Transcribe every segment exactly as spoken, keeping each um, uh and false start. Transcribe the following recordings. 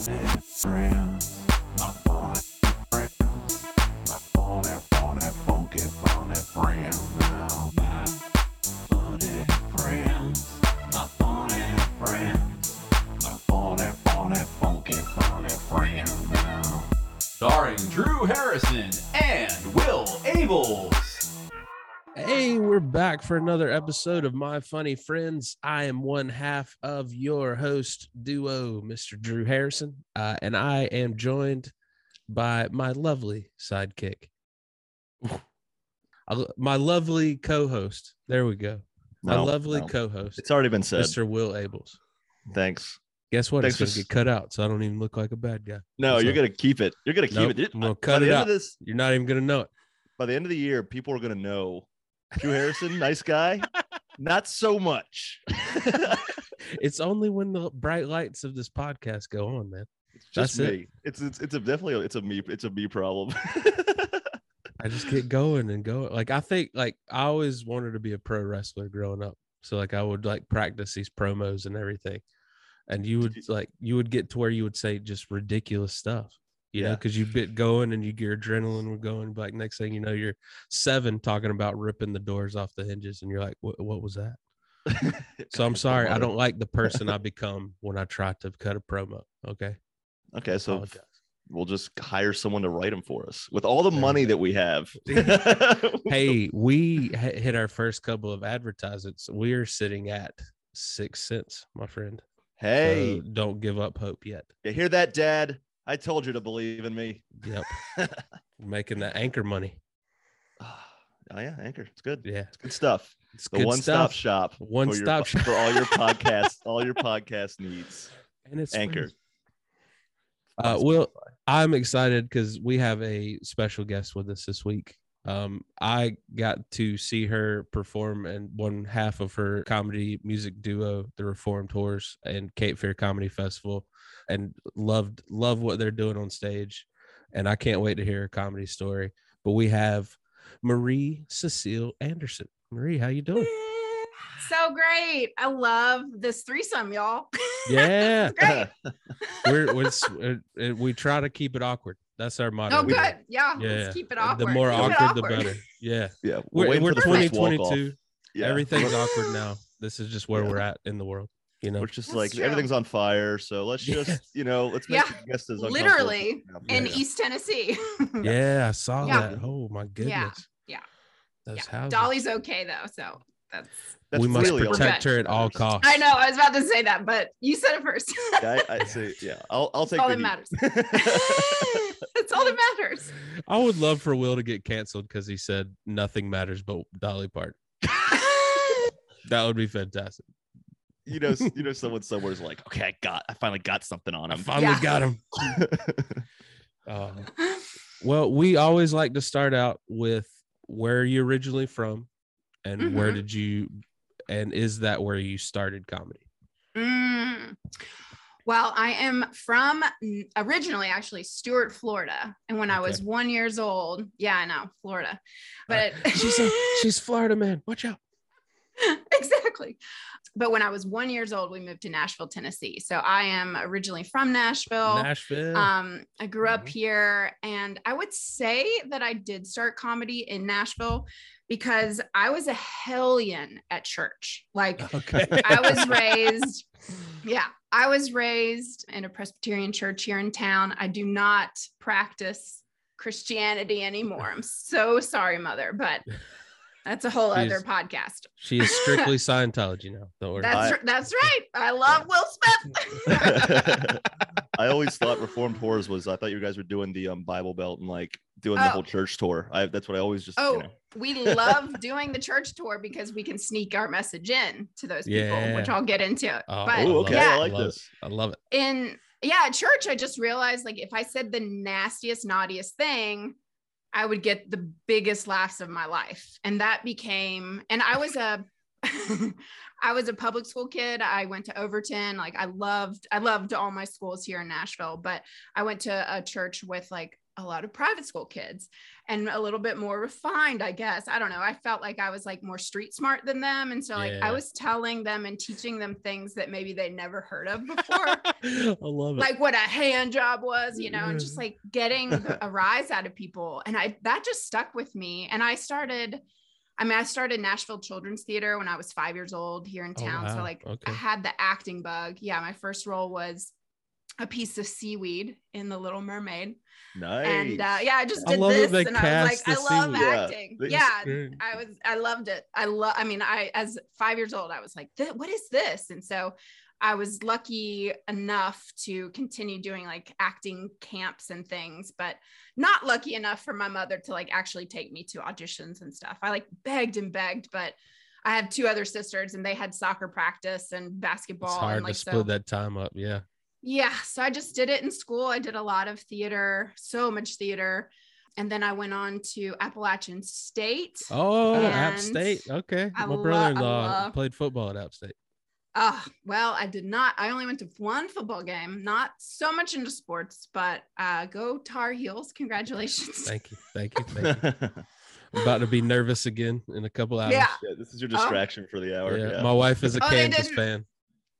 Starring Drew Harrison and Will Abels. Hey, we're back for another episode of My Funny Friends. I am one half of your host duo, Mister Drew Harrison, uh, and I am joined by my lovely sidekick, my lovely co-host. There we go. My no, lovely no. co-host. It's already been said. Mister Will Abels. Thanks. Guess what? Thanks. It's going to get cut out, so I don't even look like a bad guy. No, so, you're going to keep it. You're going to keep nope, it. I'm going to cut it out. This, you're not even going to know it. By the end of the year, people are going to know. Drew Harrison, nice guy. Not so much. It's only when the bright lights of this podcast go on, man. It's just That's me. It. It's, it's it's a definitely a, it's a me it's a me problem. I just get going and going. Like I think like I always wanted to be a pro wrestler growing up, so like I would like practice these promos and everything. And you would like you would get to where you would say just ridiculous stuff, you yeah. know, because you bit going and you your adrenaline would go and like next thing you know you're seven talking about ripping the doors off the hinges and you're like, what, what was that? So I'm sorry, I don't like the person I become when I try to cut a promo. Okay, okay, so we'll just hire someone to write them for us with all the there money that we have. Hey, we hit our first couple of advertisements. We're sitting at six cents, my friend. Hey, so don't give up hope yet. You hear that, Dad? I told you to believe in me. Yep. Making the Anchor money. Oh, yeah. Anchor. It's good. Yeah. It's good stuff. It's the one-stop shop. One-stop shop. For all your podcasts, all your podcast needs. And it's Anchor. Uh, well, I'm excited because we have a special guest with us this week. Um, I got to see her perform in one half of her comedy music duo, the Reformed Whores, and Cape Fear Comedy Festival, and loved love what they're doing on stage. And I can't wait to hear her comedy story. But we have Marie Cecile Anderson. Marie, how you doing? So great. I love this threesome, y'all. Yeah. Great. We're, we're, we try to keep it awkward. That's our motto. Oh, good. Yeah. yeah. Let's keep it awkward. The more awkward, awkward, the better. Yeah. Yeah. We're, we're twenty twenty-two. Yeah. Everything's awkward now. This is just where yeah. we're at in the world. You know, we're just That's like true. Everything's on fire. So let's just, yeah. you know, let's make yeah. the guests as uncomfortable. Literally yeah. in yeah. East Tennessee. Yeah. I saw yeah. that. Oh, my goodness. Yeah. Yeah. yeah. Dolly's okay, though. So. That's, that's we must really protect her at all costs. I know. I was about to say that, but you said it first. I, I say, yeah. I'll, I'll take all that matters. That's all that matters. I would love for Will to get canceled because he said nothing matters but Dolly Parton. That would be fantastic. You know, you know, someone somewhere is like, okay, I got, I finally got something on him. I finally yeah. got him. uh, well, we always like to start out with where you're originally from. And mm-hmm. where did you, and is that where you started comedy? Mm. Well, I am from originally actually Stuart, Florida. And when okay. I was one years old, yeah, I know Florida, but uh, she's, a, she's Florida, man. Watch out. Exactly. But when I was one years old, we moved to Nashville, Tennessee. So I am originally from Nashville. Nashville. Um, I grew mm-hmm. up here, and I would say that I did start comedy in Nashville because I was a hellion at church. Like okay. I was raised, yeah, I was raised in a Presbyterian church here in town. I do not practice Christianity anymore. I'm so sorry, Mother, but that's a whole she other is, podcast. She is strictly Scientology now. Don't worry. That's, that's right. I love Will Smith. I always thought Reformed Whores was, I thought you guys were doing the um, Bible Belt and like doing oh. the whole church tour. I, that's what I always just, oh, you know. We love doing the church tour because we can sneak our message in to those people, yeah. which I'll get into. Oh, but, ooh, okay. Yeah, I like I this. It. I love it. In yeah, at church, I just realized like if I said the nastiest, naughtiest thing, I would get the biggest laughs of my life. And that became, and I was a, I was a public school kid. I went to Overton. Like I loved, I loved all my schools here in Nashville, but I went to a church with like a lot of private school kids and a little bit more refined, I guess. I don't know. I felt like I was like more street smart than them. And so like yeah. I was telling them and teaching them things that maybe they never heard of before. I love it. Like what a hand job was, you know, yeah. and just like getting a rise out of people. And I, that just stuck with me. And I started, I mean, I started Nashville Children's Theater when I was five years old here in town. Oh, wow. So like okay. I had the acting bug. Yeah. My first role was a piece of seaweed in The Little Mermaid. Nice. And uh, yeah, I just did I this and I was like, I love seaweed. acting. Yeah, yeah I was, I loved it. I love, I mean, I, as five years old, I was like, what is this? And so I was lucky enough to continue doing like acting camps and things, but not lucky enough for my mother to like actually take me to auditions and stuff. I like begged and begged, but I have two other sisters and they had soccer practice and basketball. It's hard and, like, to split so, that time up. Yeah. Yeah. So I just did it in school. I did a lot of theater, so much theater. And then I went on to Appalachian State. Oh, App State. Okay. I My lo- brother-in-law love- played football at App State. Oh, well, I did not. I only went to one football game, not so much into sports, but uh, go Tar Heels. Congratulations. Thank you. Thank you. Thank you. I'm about to be nervous again in a couple hours. Yeah. yeah this is your distraction oh. for the hour. Yeah, yeah. My wife is a oh, Kansas fan.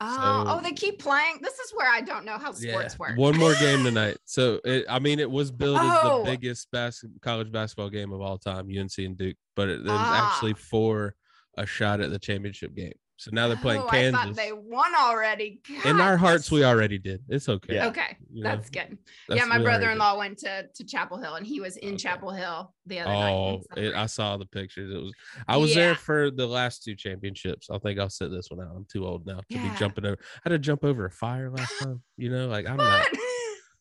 Oh, so, oh, they keep playing. This is where I don't know how sports yeah, work. One more game tonight. So, it, I mean, it was billed oh. as the biggest bas- college basketball game of all time, U N C and Duke, but it, it was ah. actually for a shot at the championship game. So now they're playing oh, Kansas. I thought they won already. God, in our hearts, we already did. It's okay. Yeah. Okay, you know, that's good. That's yeah, my brother-in-law went to, to Chapel Hill, and he was in okay. Chapel Hill the other oh, night. Oh, I saw the pictures. It was. I was yeah. there for the last two championships. I think I'll sit this one out. I'm too old now to yeah. be jumping over. I had to jump over a fire last time. You know, like I'm not.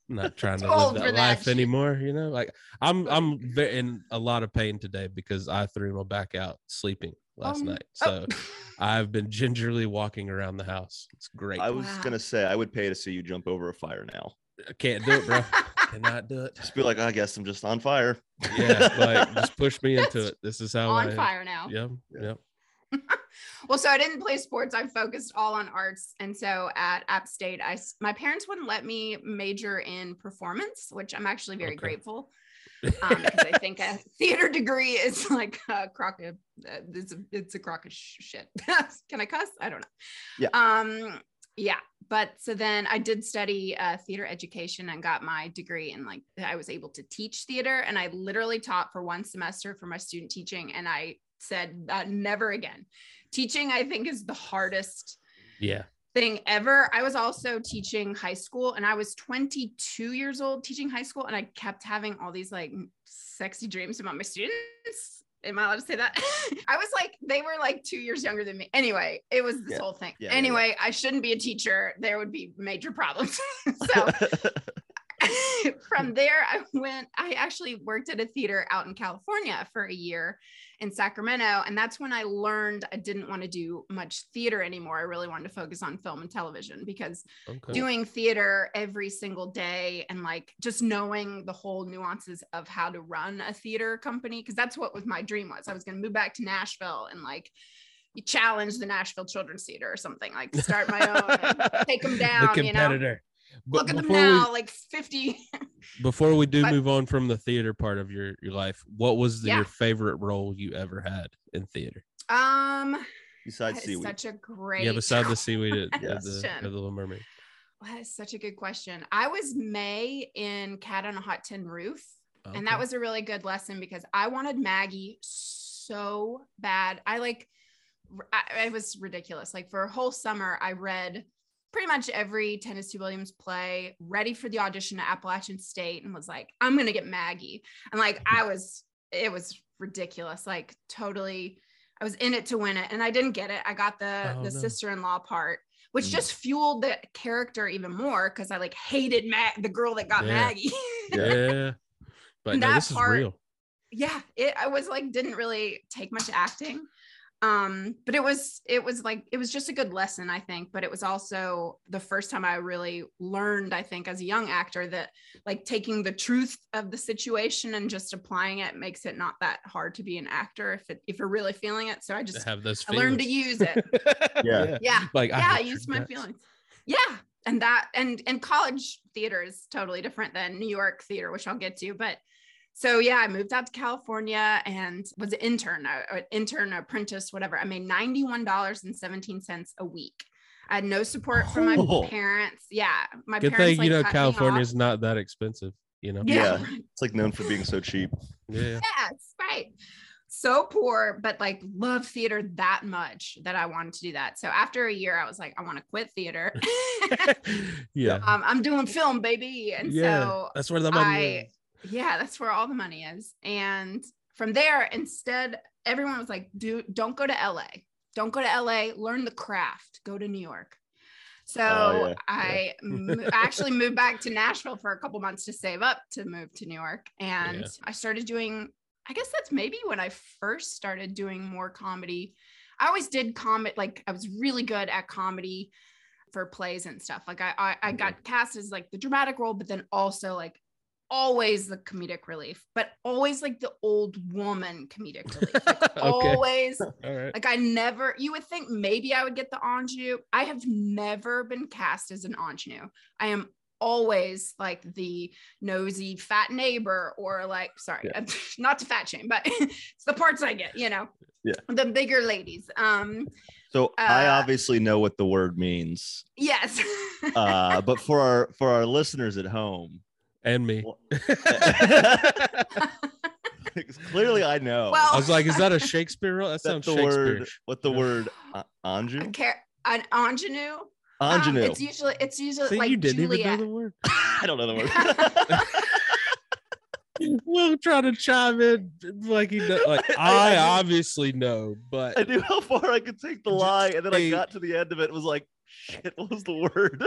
I'm not trying to live that, that life shit. anymore. You know, like I'm. I'm in a lot of pain today because I threw my back out sleeping last um, night. So. Oh. I've been gingerly walking around the house. It's great. I was wow. going to say, I would pay to see you jump over a fire now. I can't do it, bro. Cannot do it. Just be like, I guess I'm just on fire. Yeah, like just push me into it. This is how on I On fire now. Yep, yep. Well, so I didn't play sports. I focused all on arts. And so at App State, I, my parents wouldn't let me major in performance, which I'm actually very okay. grateful. um because I think a theater degree is like a crock of uh, it's, a, it's a crock of sh- shit. Can I cuss? I don't know. Yeah. Um yeah, but so then I did study uh theater education and got my degree in like I was able to teach theater, and I literally taught for one semester for my student teaching, and I said uh, never again. Teaching I think is the hardest yeah thing ever. I was also teaching high school, and I was twenty-two years old teaching high school, and I kept having all these like sexy dreams about my students. Am I allowed to say that? I was like, they were like two years younger than me. Anyway, it was this yeah. whole thing. Yeah, anyway, yeah. I shouldn't be a teacher. There would be major problems. So from there, I went, I actually worked at a theater out in California for a year in Sacramento. And that's when I learned I didn't want to do much theater anymore. I really wanted to focus on film and television because okay. doing theater every single day and like just knowing the whole nuances of how to run a theater company, because that's what was my dream was. I was going to move back to Nashville and like you challenge the Nashville Children's Theater or something, like start my own, and take them down, the competitor. You know? But look at them now, we, like fifty. Before we do but, move on from the theater part of your, your life, what was the, yeah. your favorite role you ever had in theater? Um, besides seaweed, such a great yeah. Besides the seaweed, at, at the, at the Little Mermaid. Well, that is such a good question. I was May in Cat on a Hot Tin Roof, okay. and that was a really good lesson because I wanted Maggie so bad. I like, I, it was ridiculous. Like for a whole summer, I read pretty much every Tennessee Williams play, ready for the audition at Appalachian State, and was like, I'm going to get Maggie. And like, I was, it was ridiculous. Like totally, I was in it to win it. And I didn't get it. I got the oh, the no. sister-in-law part, which mm. just fueled the character even more. Cause I like hated Mag- the girl that got yeah. Maggie. yeah. But no, that this part, is real. Yeah. It, I was like, didn't really take much acting. Um, but it was, it was like, it was just a good lesson, I think, but it was also the first time I really learned, I think, as a young actor that like taking the truth of the situation and just applying it makes it not that hard to be an actor if it, if you're really feeling it. So I just have those I learned to use it. yeah. Yeah. Like, yeah. I, I used my feelings. Yeah. and that, and, and college theater is totally different than New York theater, which I'll get to. But so, yeah, I moved out to California and was an intern, an intern, apprentice, whatever. I made ninety-one dollars and seventeen cents a week. I had no support from my oh. parents. Yeah. My Good parents, thing, like, you know, California's not that expensive, you know? Yeah. yeah. It's like known for being so cheap. Yeah. Yes, right. So poor, but like love theater that much that I wanted to do that. So after a year, I was like, I want to quit theater. yeah. Um, I'm doing film, baby. And yeah, so that's where the money I, is. Yeah, that's where all the money is. And from there, instead, everyone was like, do, don't go to L A. Don't go to L A, learn the craft, go to New York. So oh, yeah, I yeah. mo- actually moved back to Nashville for a couple months to save up to move to New York. And yeah. I started doing, I guess that's maybe when I first started doing more comedy. I always did comedy, like I was really good at comedy for plays and stuff. Like I, I, I got cast as like the dramatic role, but then also like always the comedic relief, but always like the old woman comedic relief. Like okay. Always. All right. Like I never, you would think maybe I would get the ingenue. I have never been cast as an ingenue. I am always like the nosy fat neighbor, or like, sorry, yeah. not to fat shame, but it's the parts I get, you know, yeah. the bigger ladies. Um, so uh, I obviously know what the word means. Yes. uh, but for our, for our listeners at home, and me. Clearly, I know. Well, I was like, is that a Shakespeare role? That sounds Shakespeare. What the word? Uh, ingenue? Okay, an ingenue? Ingenue. Um, it's usually, it's usually See, like you didn't Juliet. Even know the word. I don't know the word. We'll try to chime in like he does. Like I, I, I obviously know, but I knew how far I could take the lie, and then a, I got to the end of it and was like, shit, what was the word?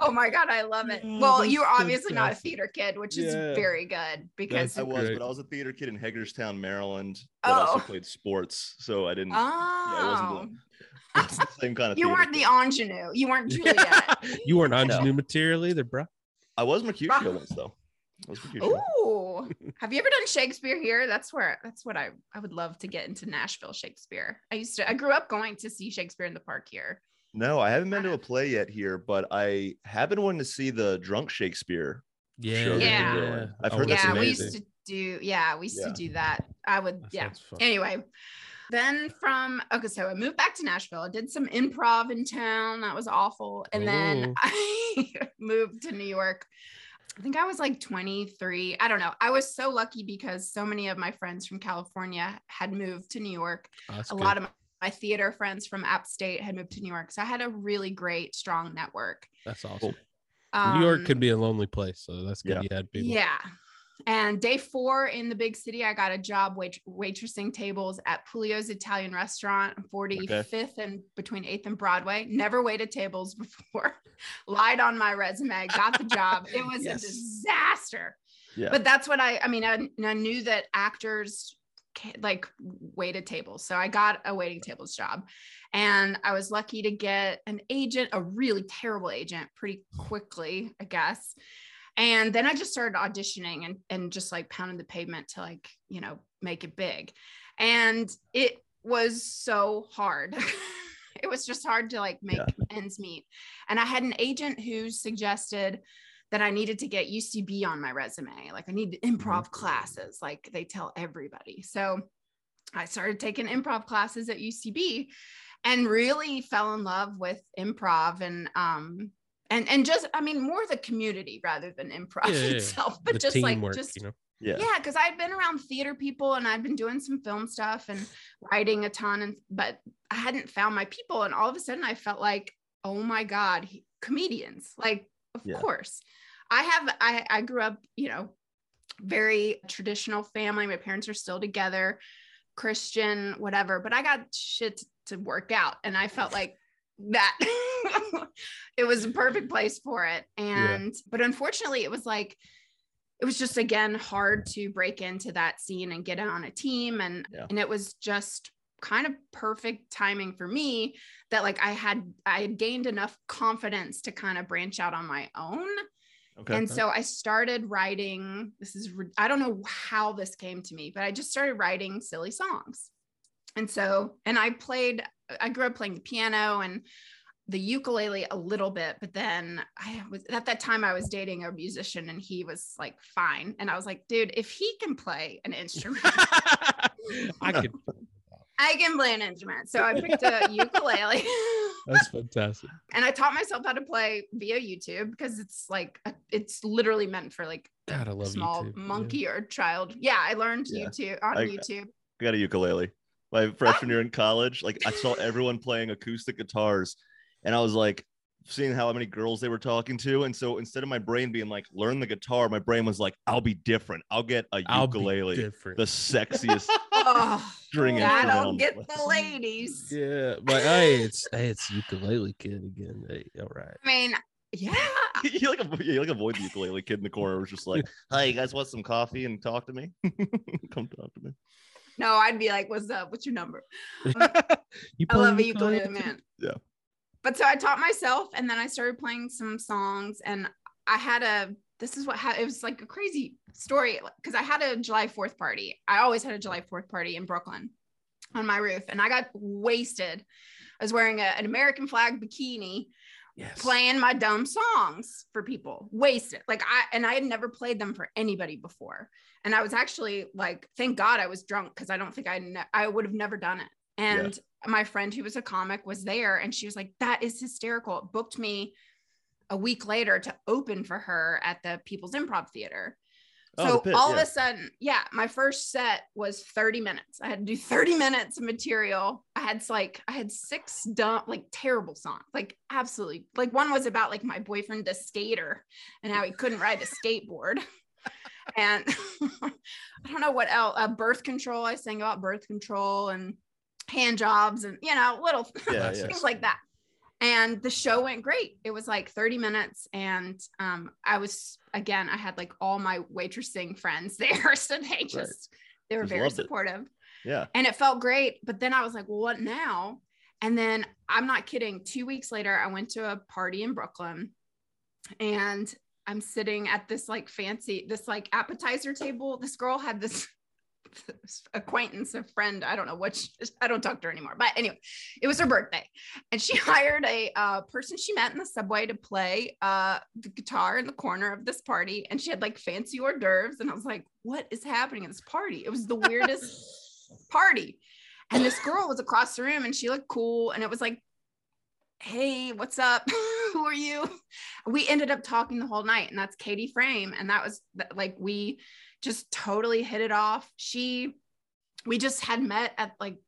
Oh my God, I love it. Well, you're obviously not a theater kid, which is yeah. very good because I was, but I was a theater kid in Hagerstown, Maryland. But oh. I also played sports, so I didn't. Oh. Yeah, I wasn't doing it was the same kind of. You weren't kid. The ingenue. You weren't Juliet. You weren't ingenue material either, bro. I was Mercutio once, though. I was Mercutio. Ooh, have you ever done Shakespeare here? That's where. That's what I. I would love to get into Nashville Shakespeare. I used to. I grew up going to see Shakespeare in the Park here. No, I haven't been to a play yet here, but I have been wanting to see the Drunk Shakespeare. Yeah, yeah. I've heard oh, that's yeah, amazing. Yeah, we used to do. Yeah, we used yeah. to do that. I would. That yeah. Anyway, then from okay, so I moved back to Nashville. I did some improv in town. That was awful, and Ooh. Then I moved to New York. I think I was like twenty-three. I don't know. I was so lucky because so many of my friends from California had moved to New York. Oh, that's a good. Lot of. My- My theater friends from App State had moved to New York. So I had a really great, strong network. That's awesome. Um, New York can be a lonely place. So that's good. Yeah. You had people. Yeah. And day four in the big city, I got a job wait- waitressing tables at Puglio's Italian Restaurant, forty-fifth okay. and between eighth and Broadway. Never waited tables before. Lied on my resume. Got the job. It was yes. a disaster. Yeah. But that's what I, I mean, I, I knew that actors... like waited tables. So I got a waiting tables job and I was lucky to get an agent, a really terrible agent pretty quickly, I guess. And then I just started auditioning and, and just like pounding the pavement to like, you know, make it big. And it was so hard. It was just hard to like make yeah. ends meet. And I had an agent who suggested that I needed to get U C B on my resume. Like I need improv classes, like they tell everybody. So I started taking improv classes at U C B and really fell in love with improv and, um, and, and just, I mean, more the community rather than improv yeah, itself, but just like, work, just, you know? Yeah. yeah. Cause I'd been around theater people and I'd been doing some film stuff and writing a ton, and, but I hadn't found my people. And all of a sudden I felt like, oh my God, he, comedians, like, of yeah. course. I have, I, I grew up, you know, very traditional family. My parents are still together, Christian, whatever, but I got shit to work out. And I felt like that it was a perfect place for it. And, yeah. but unfortunately it was like, it was just, again, hard to break into that scene and get on a team. And, yeah. and it was just kind of perfect timing for me that like I had, I had gained enough confidence to kind of branch out on my own. Okay. And so I started writing, this is, I don't know how this came to me, but I just started writing silly songs. And so, and I played, I grew up playing the piano and the ukulele a little bit, but then I was, at that time I was dating a musician and he was like, fine. And I was like, dude, if he can play an instrument, I can, I can play an instrument. So I picked a ukulele. That's fantastic. And I taught myself how to play via YouTube, because it's like, it's literally meant for like God, I love small YouTube. monkey yeah. or child. Yeah. I learned yeah. YouTube on I, YouTube. I got a ukulele. My freshman year in college, like I saw everyone playing acoustic guitars. And I was like, seeing how many girls they were talking to. And so instead of my brain being like, learn the guitar, my brain was like, I'll be different. I'll get a I'll ukulele, the sexiest oh, string instrument. I don't get the ladies. Yeah, but hey, it's hey, it's ukulele kid again. Hey, all right. I mean, yeah. you like you like avoid the ukulele kid in the corner. It was just like, hey, you guys want some coffee and talk to me? Come talk to me. No, I'd be like, what's up? What's your number? you I love a ukulele, man. Yeah. But so I taught myself, and then I started playing some songs, and I had a, this is what, ha- it was like a crazy story, because I had a July fourth party. I always had a July fourth party in Brooklyn on my roof, and I got wasted. I was wearing a, an American flag bikini, yes. playing my dumb songs for people, wasted. Like I, and I had never played them for anybody before. And I was actually like, thank God I was drunk, because I don't think I, ne- I would have never done it. And yeah. my friend who was a comic was there, and she was like, that is hysterical. It booked me a week later to open for her at the People's Improv Theater. Oh, so the pit, all yeah. of a sudden, yeah, my first set was thirty minutes. I had to do thirty minutes of material. I had like, I had six dumb, like terrible songs, like absolutely. Like one was about like my boyfriend, the skater, and how he couldn't ride a skateboard. And I don't know what else, uh, birth control. I sang about birth control and hand jobs and, you know, little yeah, things yeah. like that. And the show went great. It was like thirty minutes. And um, I was, again, I had like all my waitressing friends there. So they just, right. they were just very supportive. It. Yeah. And it felt great. But then I was like, well, what now? And then I'm not kidding. Two weeks later, I went to a party in Brooklyn, and I'm sitting at this like fancy, this like appetizer table. This girl had this acquaintance, a friend, I don't know what she, I don't talk to her anymore, but anyway, it was her birthday, and she hired a uh, person she met in the subway to play uh, the guitar in the corner of this party, and she had like fancy hors d'oeuvres, and I was like, what is happening at this party? It was the weirdest party. And this girl was across the room, and she looked cool, and it was like, hey, what's up? Who are you? We ended up talking the whole night, and that's Katie Frame, and that was like, we just totally hit it off. She, we just had met at like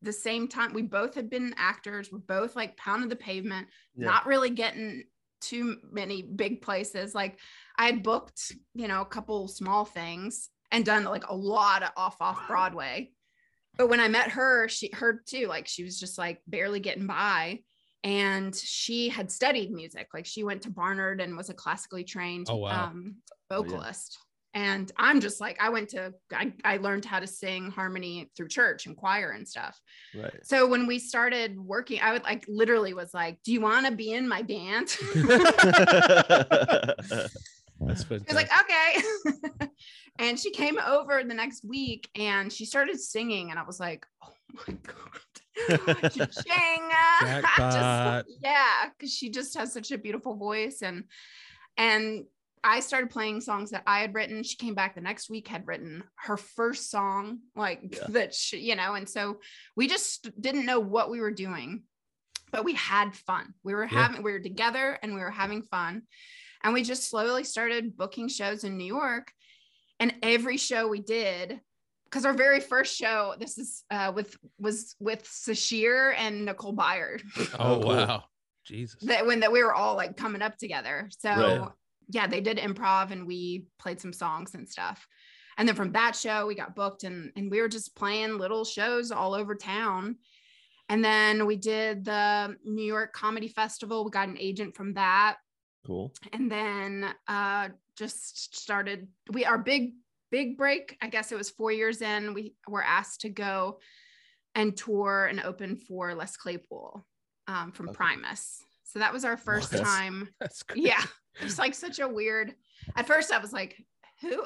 the same time. We both had been actors. We're both like pounded the pavement, yeah. not really getting too many big places. Like I had booked, you know, a couple small things and done like a lot of off, off Broadway. But when I met her, she, her too, like she was just like barely getting by. And she had studied music. Like she went to Barnard and was a classically trained oh, wow. um, vocalist. Oh, yeah. And I'm just like, I went to, I, I learned how to sing harmony through church and choir and stuff. Right. So when we started working, I would like, literally was like, do you want to be in my band? That's fantastic. I was like, okay. And she came over the next week, and she started singing, and I was like, oh my God. just, yeah. Cause she just has such a beautiful voice. And, and I started playing songs that I had written. She came back the next week, had written her first song, like yeah. that, she, you know, and so we just didn't know what we were doing, but we had fun. We were having, yeah. we were together, and we were having fun, and we just slowly started booking shows in New York, and every show we did, because our very first show, this is uh, with, was with Sashir and Nicole Byer. Oh, cool. Wow. Jesus. That when that we were all like coming up together. So right. yeah, they did improv, and we played some songs and stuff. And then from that show, we got booked, and, and we were just playing little shows all over town. And then we did the New York Comedy Festival. We got an agent from that. Cool. And then uh, just started, we, our big, big break, I guess it was four years in, we were asked to go and tour and open for Les Claypool um, from okay. Primus. So that was our first well, that's, time. That's yeah. It's like such a weird, at first I was like, who?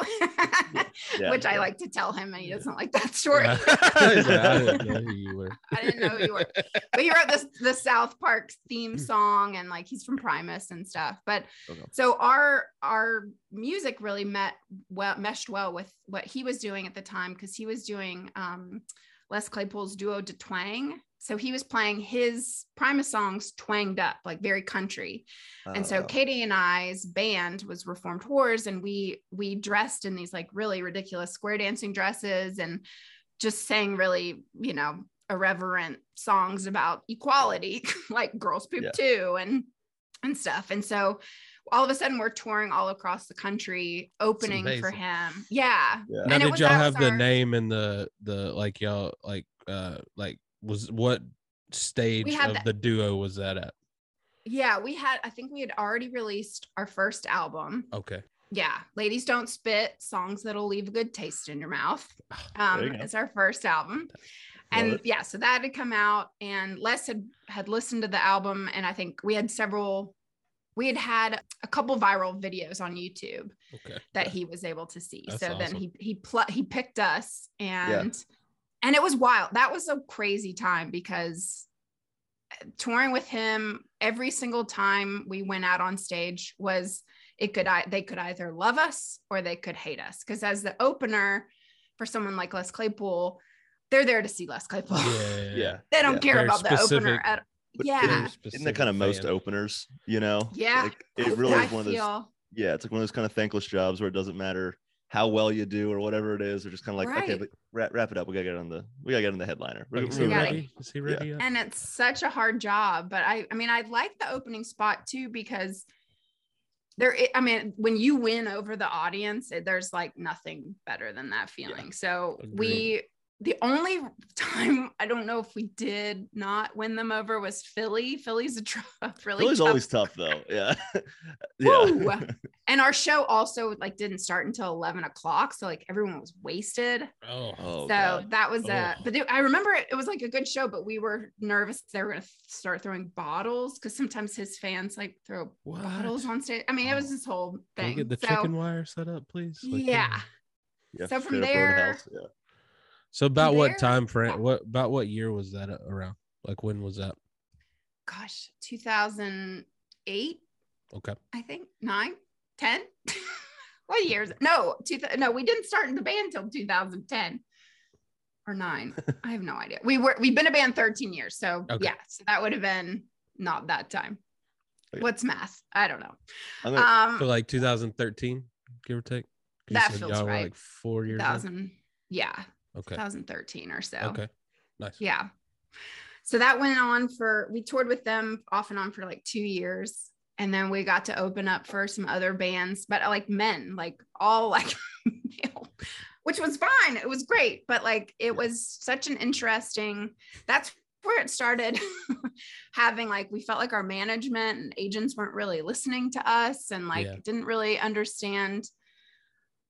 Yeah, Which yeah. I like to tell him, and he doesn't yeah. like that story. Yeah. I didn't know who you were. I didn't know who you were. But he wrote this the South Park theme song, and like he's from Primus and stuff. But okay. so our our music really met well meshed well with what he was doing at the time, because he was doing um, Les Claypool's duo De Twang. So he was playing his Primus songs twanged up, like very country. Oh. And so Katie and I's band was Reformed Whores, and we we dressed in these like really ridiculous square dancing dresses and just sang really, you know, irreverent songs about equality, like Girls Poop yeah. Too and and stuff. And so all of a sudden we're touring all across the country opening for him. Yeah. yeah. Now, and did y'all have the our... name and the the like y'all like uh like was what stage of the, the duo was that at? Yeah, we had, I think we had already released our first album. Okay. Yeah. Ladies Don't Spit, Songs That'll Leave a Good Taste in Your Mouth. Um, it's our first album. Love and it. yeah, so that had come out, and Les had, had listened to the album. And I think we had several, we had had a couple viral videos on YouTube okay. that yeah. he was able to see. That's so awesome. Then he, he, pl- he picked us and yeah. And it was wild. That was a crazy time, because touring with him, every single time we went out on stage was it could, they could either love us or they could hate us. Cause as the opener for someone like Les Claypool, they're there to see Les Claypool. Yeah. yeah they don't yeah. care Very about specific, the opener at Yeah. Isn't that kind of most fan. openers, you know? Yeah. Like, it really I is one feel. of those. Yeah. It's like one of those kind of thankless jobs where it doesn't matter how well you do or whatever it is, or just kind of like, right. okay, but wrap, wrap it up. We gotta get on the, we gotta get on the headliner. We're, is, we're he ready? is he ready? Yeah. And it's such a hard job, but I, I mean, I like the opening spot too, because there, I mean, when you win over the audience, it, there's like nothing better than that feeling. Yeah. So Agreed. we, the only time, I don't know if we did not win them over, was Philly. Philly's a tr- really Philly's tough always tough though. Yeah. yeah. And our show also like didn't start until eleven o'clock. So like everyone was wasted. Oh. So God. that was oh. a, but it, I remember it, it was like a good show, but we were nervous they were going to start throwing bottles. Cause sometimes his fans like throw what? bottles on stage. I mean, it was this whole thing. Can you get the so, chicken wire set up, please? Like, yeah. yeah. So from there, the So about there, what time frame? What about what year was that around? Like when was that? Gosh, two thousand eight. Okay. I think nine, ten. What years? No, two, no, we didn't start in the band until two thousand ten or nine. I have no idea. We were we've been a band thirteen years, so okay. yeah, so that would have been not that time. Okay. What's math? I don't know. I mean, um, so like two thousand thirteen, give or take. That feels right. Like four years. two thousand, yeah. Okay. twenty thirteen or so. Okay. Nice. Yeah. So that went on for, we toured with them off and on for like two years. And then we got to open up for some other bands, but like men, like all like, which was fine. It was great. But like, it yeah. was such an interesting, that's where it started having like, we felt like our management and agents weren't really listening to us, and like, yeah. didn't really understand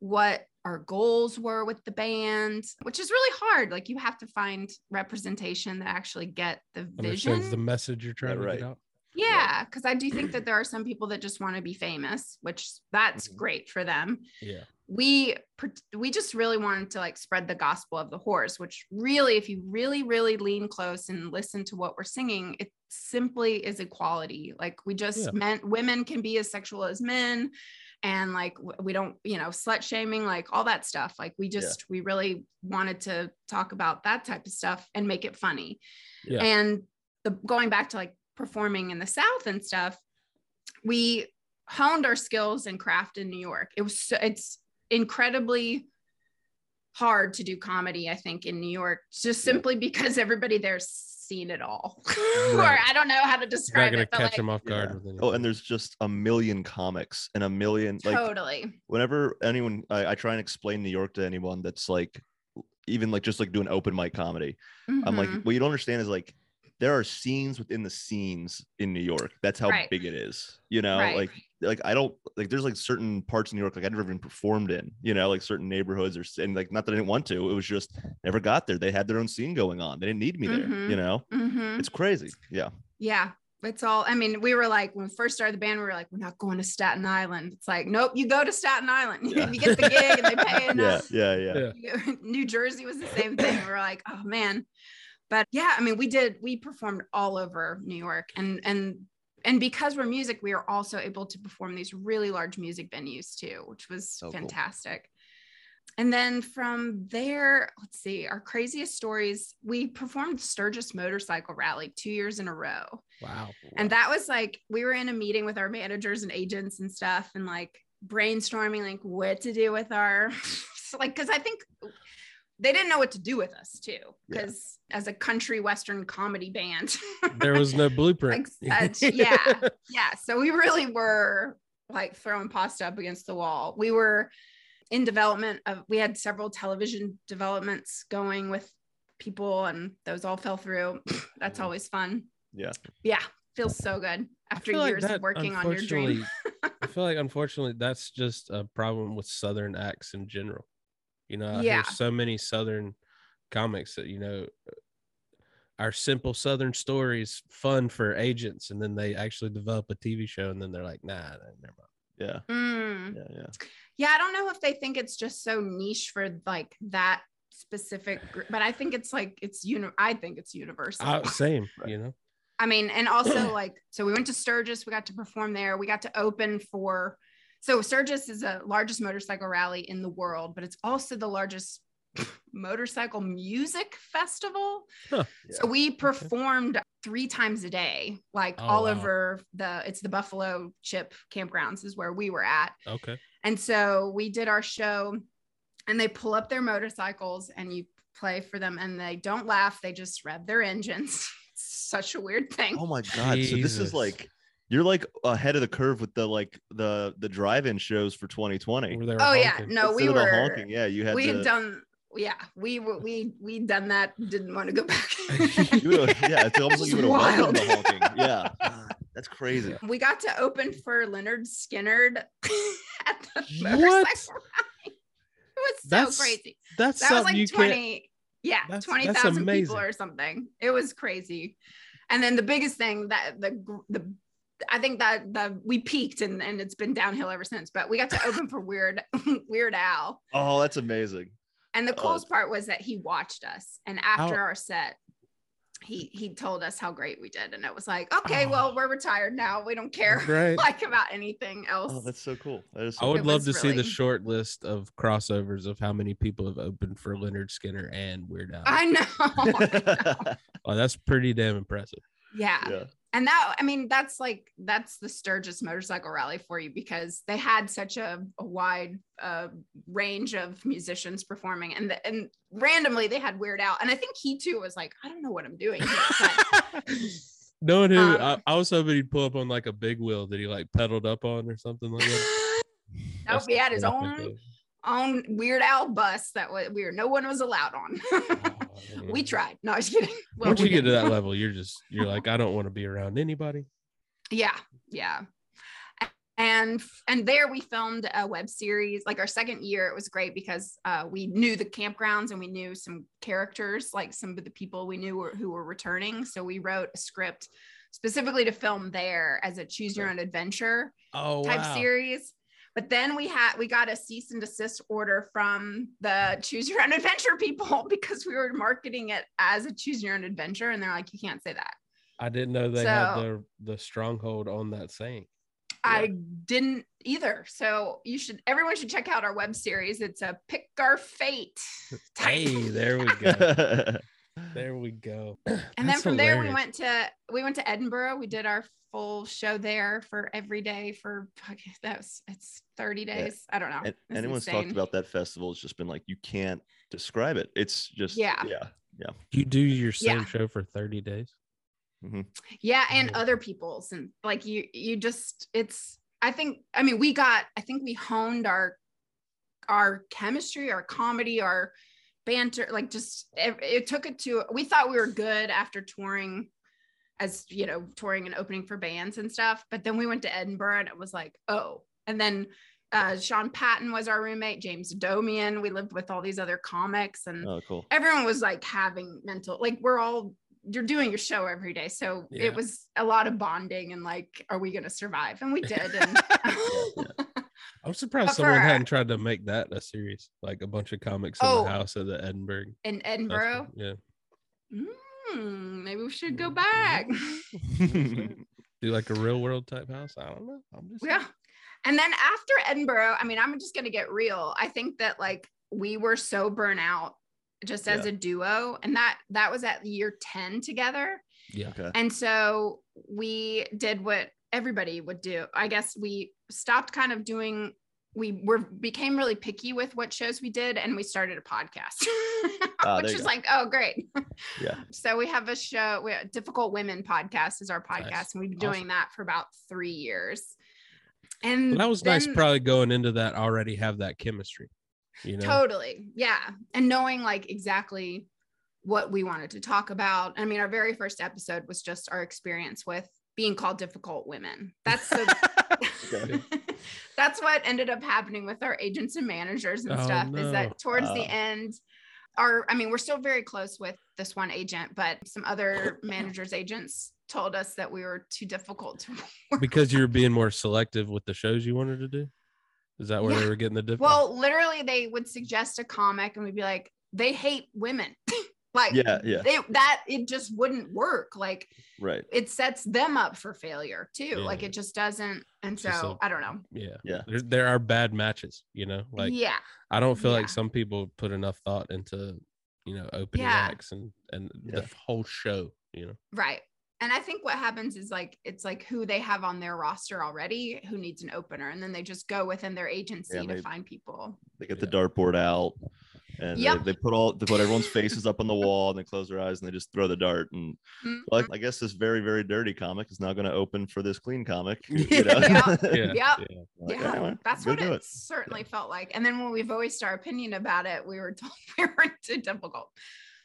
what our goals were with the band, which is really hard. Like you have to find representation that actually get the vision, the message you're trying yeah, to right. get out. Yeah, because right. I do think that there are some people that just want to be famous, which that's mm-hmm. great for them. Yeah, we we just really wanted to like spread the gospel of the whores, which really, if you really really lean close and listen to what we're singing, it simply is equality. Like we just yeah. meant women can be as sexual as men. And like, we don't, you know, slut shaming, like all that stuff. Like we just, yeah. we really wanted to talk about that type of stuff and make it funny. Yeah. And the, going back to like performing in the South and stuff, we honed our skills and craft in New York. It was, it's incredibly hard to do comedy, I think, in New York, just simply yeah. because everybody there's seen it all. Right. Or I don't know how to describe it, but catch like, them off guard. Yeah. Oh, and there's just a million comics and a million like totally whenever anyone I, I try and explain New York to anyone that's like even like just like doing open mic comedy. Mm-hmm. I'm like, what you don't understand is like there are scenes within the scenes in New York. That's how right. big it is. You know, right. like like I don't like there's like certain parts of New York like I never even performed in, you know, like certain neighborhoods or and like not that I didn't want to. It was just never got there. They had their own scene going on. They didn't need me mm-hmm. there, you know. Mm-hmm. It's crazy. Yeah. Yeah. It's all, I mean, we were like, when we first started the band, we were like, we're not going to Staten Island. It's like, nope, you go to Staten Island. Yeah. You get the gig and they pay enough. Yeah, yeah, yeah. New Jersey was the same thing. We were like, oh man. But yeah, I mean, we did, we performed all over New York. And, and, and because we're music, we are also able to perform these really large music venues too, which was so fantastic. Cool. And then from there, let's see, our craziest stories, we performed Sturgis Motorcycle Rally two years in a row. Wow. And that was like, we were in a meeting with our managers and agents and stuff and like brainstorming like what to do with our, like, because I think they didn't know what to do with us too. Because yeah. as a country Western comedy band. There was no blueprint. Like such, yeah. Yeah. So we really were like throwing pasta up against the wall. We were in development of, we had several television developments going with people and those all fell through. That's always fun. Yeah. Yeah. Feels so good after years like that, of working on your dream. I feel like, unfortunately, that's just a problem with Southern acts in general. You know, I yeah. hear so many Southern comics that, you know, our simple Southern stories fun for agents. And then they actually develop a T V show and then they're like, nah, never mind. Yeah. Mm. yeah. Yeah. Yeah. I don't know if they think it's just so niche for like that specific group, but I think it's like, it's, you uni- I think it's universal. Uh, same, you know? I mean, and also like, so we went to Sturgis, we got to perform there. We got to open for, so Sturgis is the largest motorcycle rally in the world, but it's also the largest motorcycle music festival. Huh. So yeah. we performed okay. three times a day, like oh, all wow. over the, it's the Buffalo Chip campgrounds is where we were at. Okay. And so we did our show and they pull up their motorcycles and you play for them and they don't laugh. They just rev their engines. Such a weird thing. Oh my God. Jesus. So this is like, you're like ahead of the curve with the, like the, the drive-in shows for twenty twenty. Where they were oh honking. Yeah. No, Instead we were honking. Yeah. You had, we to, had done. Yeah, we we we done that. Didn't want to go back. Yeah, it's almost like you would have wild. The honking. Yeah, that's crazy. We got to open for Lynyrd Skynyrd at the motorcycle rally. It was so that's, crazy. That's that was like twenty. Yeah, that's, twenty thousand people or something. It was crazy. And then the biggest thing that the the. I think that the we peaked and, and it's been downhill ever since. But we got to open for Weird Weird Al. Oh, that's amazing. And the coolest oh. part was that he watched us, and after oh. our set, he he told us how great we did, and it was like, okay, oh. well, we're retired now. We don't care right. like about anything else. Oh, that's so cool. That is so I would cool. love to really... see the short list of crossovers of how many people have opened for Lynyrd Skynyrd and Weird Al. I know. I know. Oh, that's pretty damn impressive. Yeah. yeah. And that, I mean, that's like, that's the Sturgis Motorcycle Rally for you, because they had such a, a wide uh, range of musicians performing, and the, and randomly they had Weird Al. And I think he too was like, I don't know what I'm doing. No one who, um, I, I was hoping he'd pull up on like a big wheel that he like pedaled up on or something like that. Nope, he had his own, own Weird Al bus that was weird. No one was allowed on. We tried. No, I was kidding. Well, once you get to that level, you're just, you're like, I don't want to be around anybody. Yeah. Yeah. And, and there we filmed a web series, like our second year. It was great because uh, we knew the campgrounds and we knew some characters, like some of the people we knew were, who were returning. So we wrote a script specifically to film there as a Choose Your Own Adventure oh, type wow. series. But then we had, we got a cease and desist order from the Choose Your Own Adventure people because we were marketing it as a Choose Your Own Adventure. And they're like, you can't say that. I didn't know they so, had the, the stronghold on that saying. Yeah. I didn't either. So you should, everyone should check out our web series. It's a Pick Our Fate. Hey, there we go. There we go. And That's then from hilarious. There we went to we went to Edinburgh. We did our full show there for every day for okay, that was it's thirty days. Yeah. I don't know. And, anyone's insane. Talked about that festival. It's just been like you can't describe it. It's just yeah, yeah, yeah. You do your same yeah. show for thirty days. Mm-hmm. Yeah, and yeah. other people's and like you you just it's I think I mean we got I think we honed our our chemistry, our comedy, our banter, like just it, it took it to we thought we were good after touring as you know touring and opening for bands and stuff, but then we went to Edinburgh and it was like oh and then uh Sean Patton was our roommate, James Domian, we lived with all these other comics and oh, cool. everyone was like having mental like we're all you're doing your show every day. So yeah. it was a lot of bonding and like, are we going to survive? And we did. And yeah, yeah. I'm surprised but someone for, hadn't tried to make that a series, like a bunch of comics oh, in the house of the Edinburgh. In Edinburgh? That's, yeah. Mm, maybe we should go back. Do like a real world type house? I don't know. I'm just yeah. And then after Edinburgh, I mean, I'm just going to get real. I think that like we were so burnt out just as yeah. a duo, and that that was at year ten together. Yeah. Okay. And so we did what everybody would do. I guess we stopped kind of doing, we were became really picky with what shows we did, and we started a podcast, uh, which is like, oh, great. Yeah. So we have a show, we have Difficult Women Podcast is our podcast. Nice. And we've been doing awesome. that for about three years. And well, that was then, nice, probably going into that already have that chemistry, you know? Totally. Yeah. And knowing like exactly what we wanted to talk about. I mean, our very first episode was just our experience with being called difficult women. That's the, that's what ended up happening with our agents and managers and oh, stuff no. is that towards uh. the end, our, I mean, we're still very close with this one agent, but some other managers' agents told us that we were too difficult to work because you were being more selective with the shows you wanted to do. Is that where yeah. they were getting the difference? Well, literally they would suggest a comic and we'd be like, they hate women. Like yeah, yeah. They, that it just wouldn't work. Like right. It sets them up for failure too. Yeah. Like it just doesn't. And so, so I don't know. Yeah. Yeah. There, there are bad matches, you know, like, yeah, I don't feel yeah. like some people put enough thought into, you know, opening yeah. acts and, and yeah. the whole show, you know? Right. And I think what happens is like, it's like who they have on their roster already, who needs an opener. And then they just go within their agency yeah, to they, find people. They get yeah. the dartboard out and yep. they, they put all, they put everyone's faces up on the wall and they close their eyes and they just throw the dart. And mm-hmm. like, I guess this very, very dirty comic is now going to open for this clean comic. You know? yeah. Yeah. yeah. yeah. Like, yeah. Anyway, that's what it, it certainly yeah. felt like. And then when we voiced our opinion about it, we were told we weren't too difficult.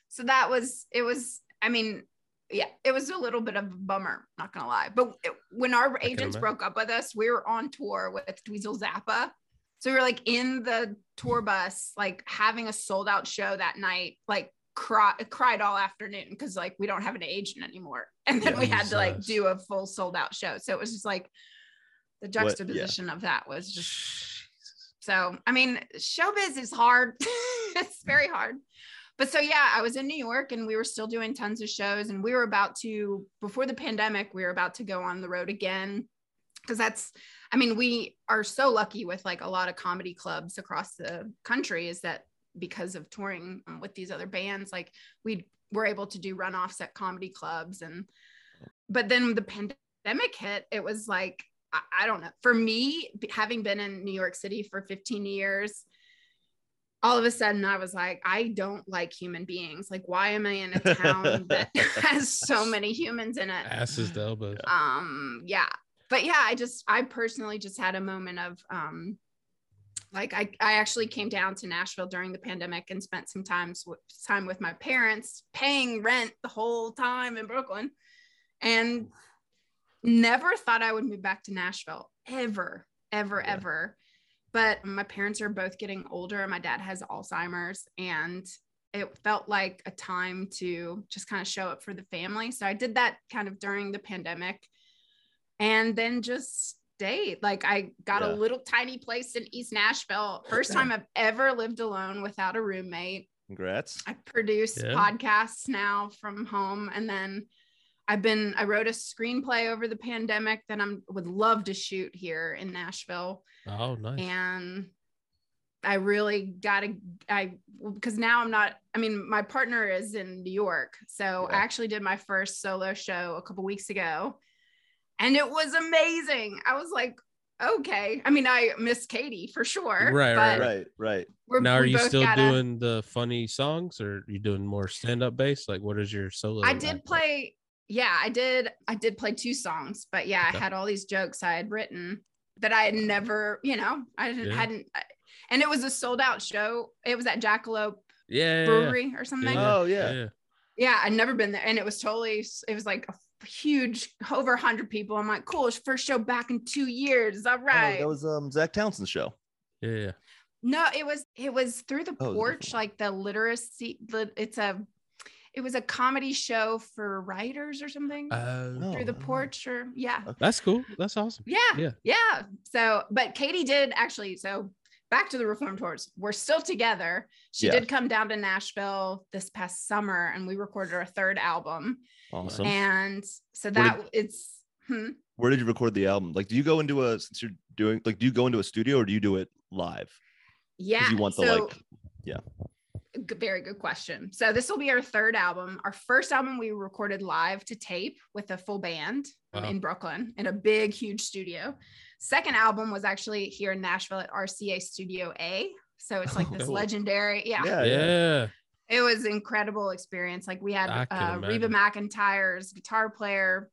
So that was, it was, I mean, yeah, it was a little bit of a bummer, not gonna lie. But it, when our agents broke up with us, we were on tour with Dweezil Zappa, so we were like in the tour bus, like having a sold out show that night. Like cry, cried all afternoon because like we don't have an agent anymore, and then yeah, we had to like do a full sold out show. So it was just like the juxtaposition what, yeah. of that was just. So I mean, showbiz is hard. It's very hard. But so, yeah, I was in New York and we were still doing tons of shows, and we were about to, before the pandemic, we were about to go on the road again. Cause that's, I mean, we are so lucky with like a lot of comedy clubs across the country is that because of touring with these other bands, like we were able to do runoffs at comedy clubs. And, but then the pandemic hit, it was like, I, I don't know, for me, having been in New York City for fifteen years, all of a sudden I was like, I don't like human beings. Like, why am I in a town that has so many humans in it? Asses to elbows. Um, yeah. But yeah, I just, I personally just had a moment of um, like, I, I actually came down to Nashville during the pandemic and spent some time, time with my parents, paying rent the whole time in Brooklyn, and never thought I would move back to Nashville ever, ever, yeah. ever. But my parents are both getting older. My dad has Alzheimer's, and it felt like a time to just kind of show up for the family. So I did that kind of during the pandemic, and then just stayed. Like I got yeah. a little tiny place in East Nashville. First time I've ever lived alone without a roommate. Congrats. I produce yeah. podcasts now from home. And then I've been, I wrote a screenplay over the pandemic that I would love to shoot here in Nashville. Oh, nice. And I really got to, I, because now I'm not, I mean, my partner is in New York. So yeah. I actually did my first solo show a couple weeks ago, and it was amazing. I was like, okay. I mean, I miss Katie for sure. Right, right, right, right. We're, now, are you still gotta... doing the funny songs, or are you doing more stand-up based? Like, what is your solo? I did play... Yeah, I did. I did play two songs, but yeah, okay. I had all these jokes I had written that I had never, you know, I yeah. hadn't, and it was a sold out show. It was at Jackalope yeah, Brewery yeah. or something. Yeah. Oh yeah. yeah. Yeah. I'd never been there. And it was totally, it was like a huge, over a hundred people. I'm like, cool. It's first show back in two years. All right. Oh, that was um, Zach Townsend's show. Yeah. No, it was, it was through the oh, porch, like the literacy, it's a, it was a comedy show for writers or something uh, through the porch or yeah. That's cool. That's awesome. Yeah. Yeah. Yeah. So, but Katie did actually, so back to the Reformed Whores. We're still together. She yeah. did come down to Nashville this past summer and we recorded our third album. Awesome. And so that did, it's, hmm? Where did you record the album? Like, do you go into a, since you're doing like, do you go into a studio or do you do it live? Yeah. You want so, the like, yeah. Very good question. So this will be our third album. Our first album we recorded live to tape with a full band wow. in Brooklyn in a big, huge studio. Second album was actually here in Nashville at R C A Studio A. So it's like oh, this cool. legendary. Yeah. yeah. Yeah. It was an incredible experience. Like we had uh, Reba McEntire's guitar player.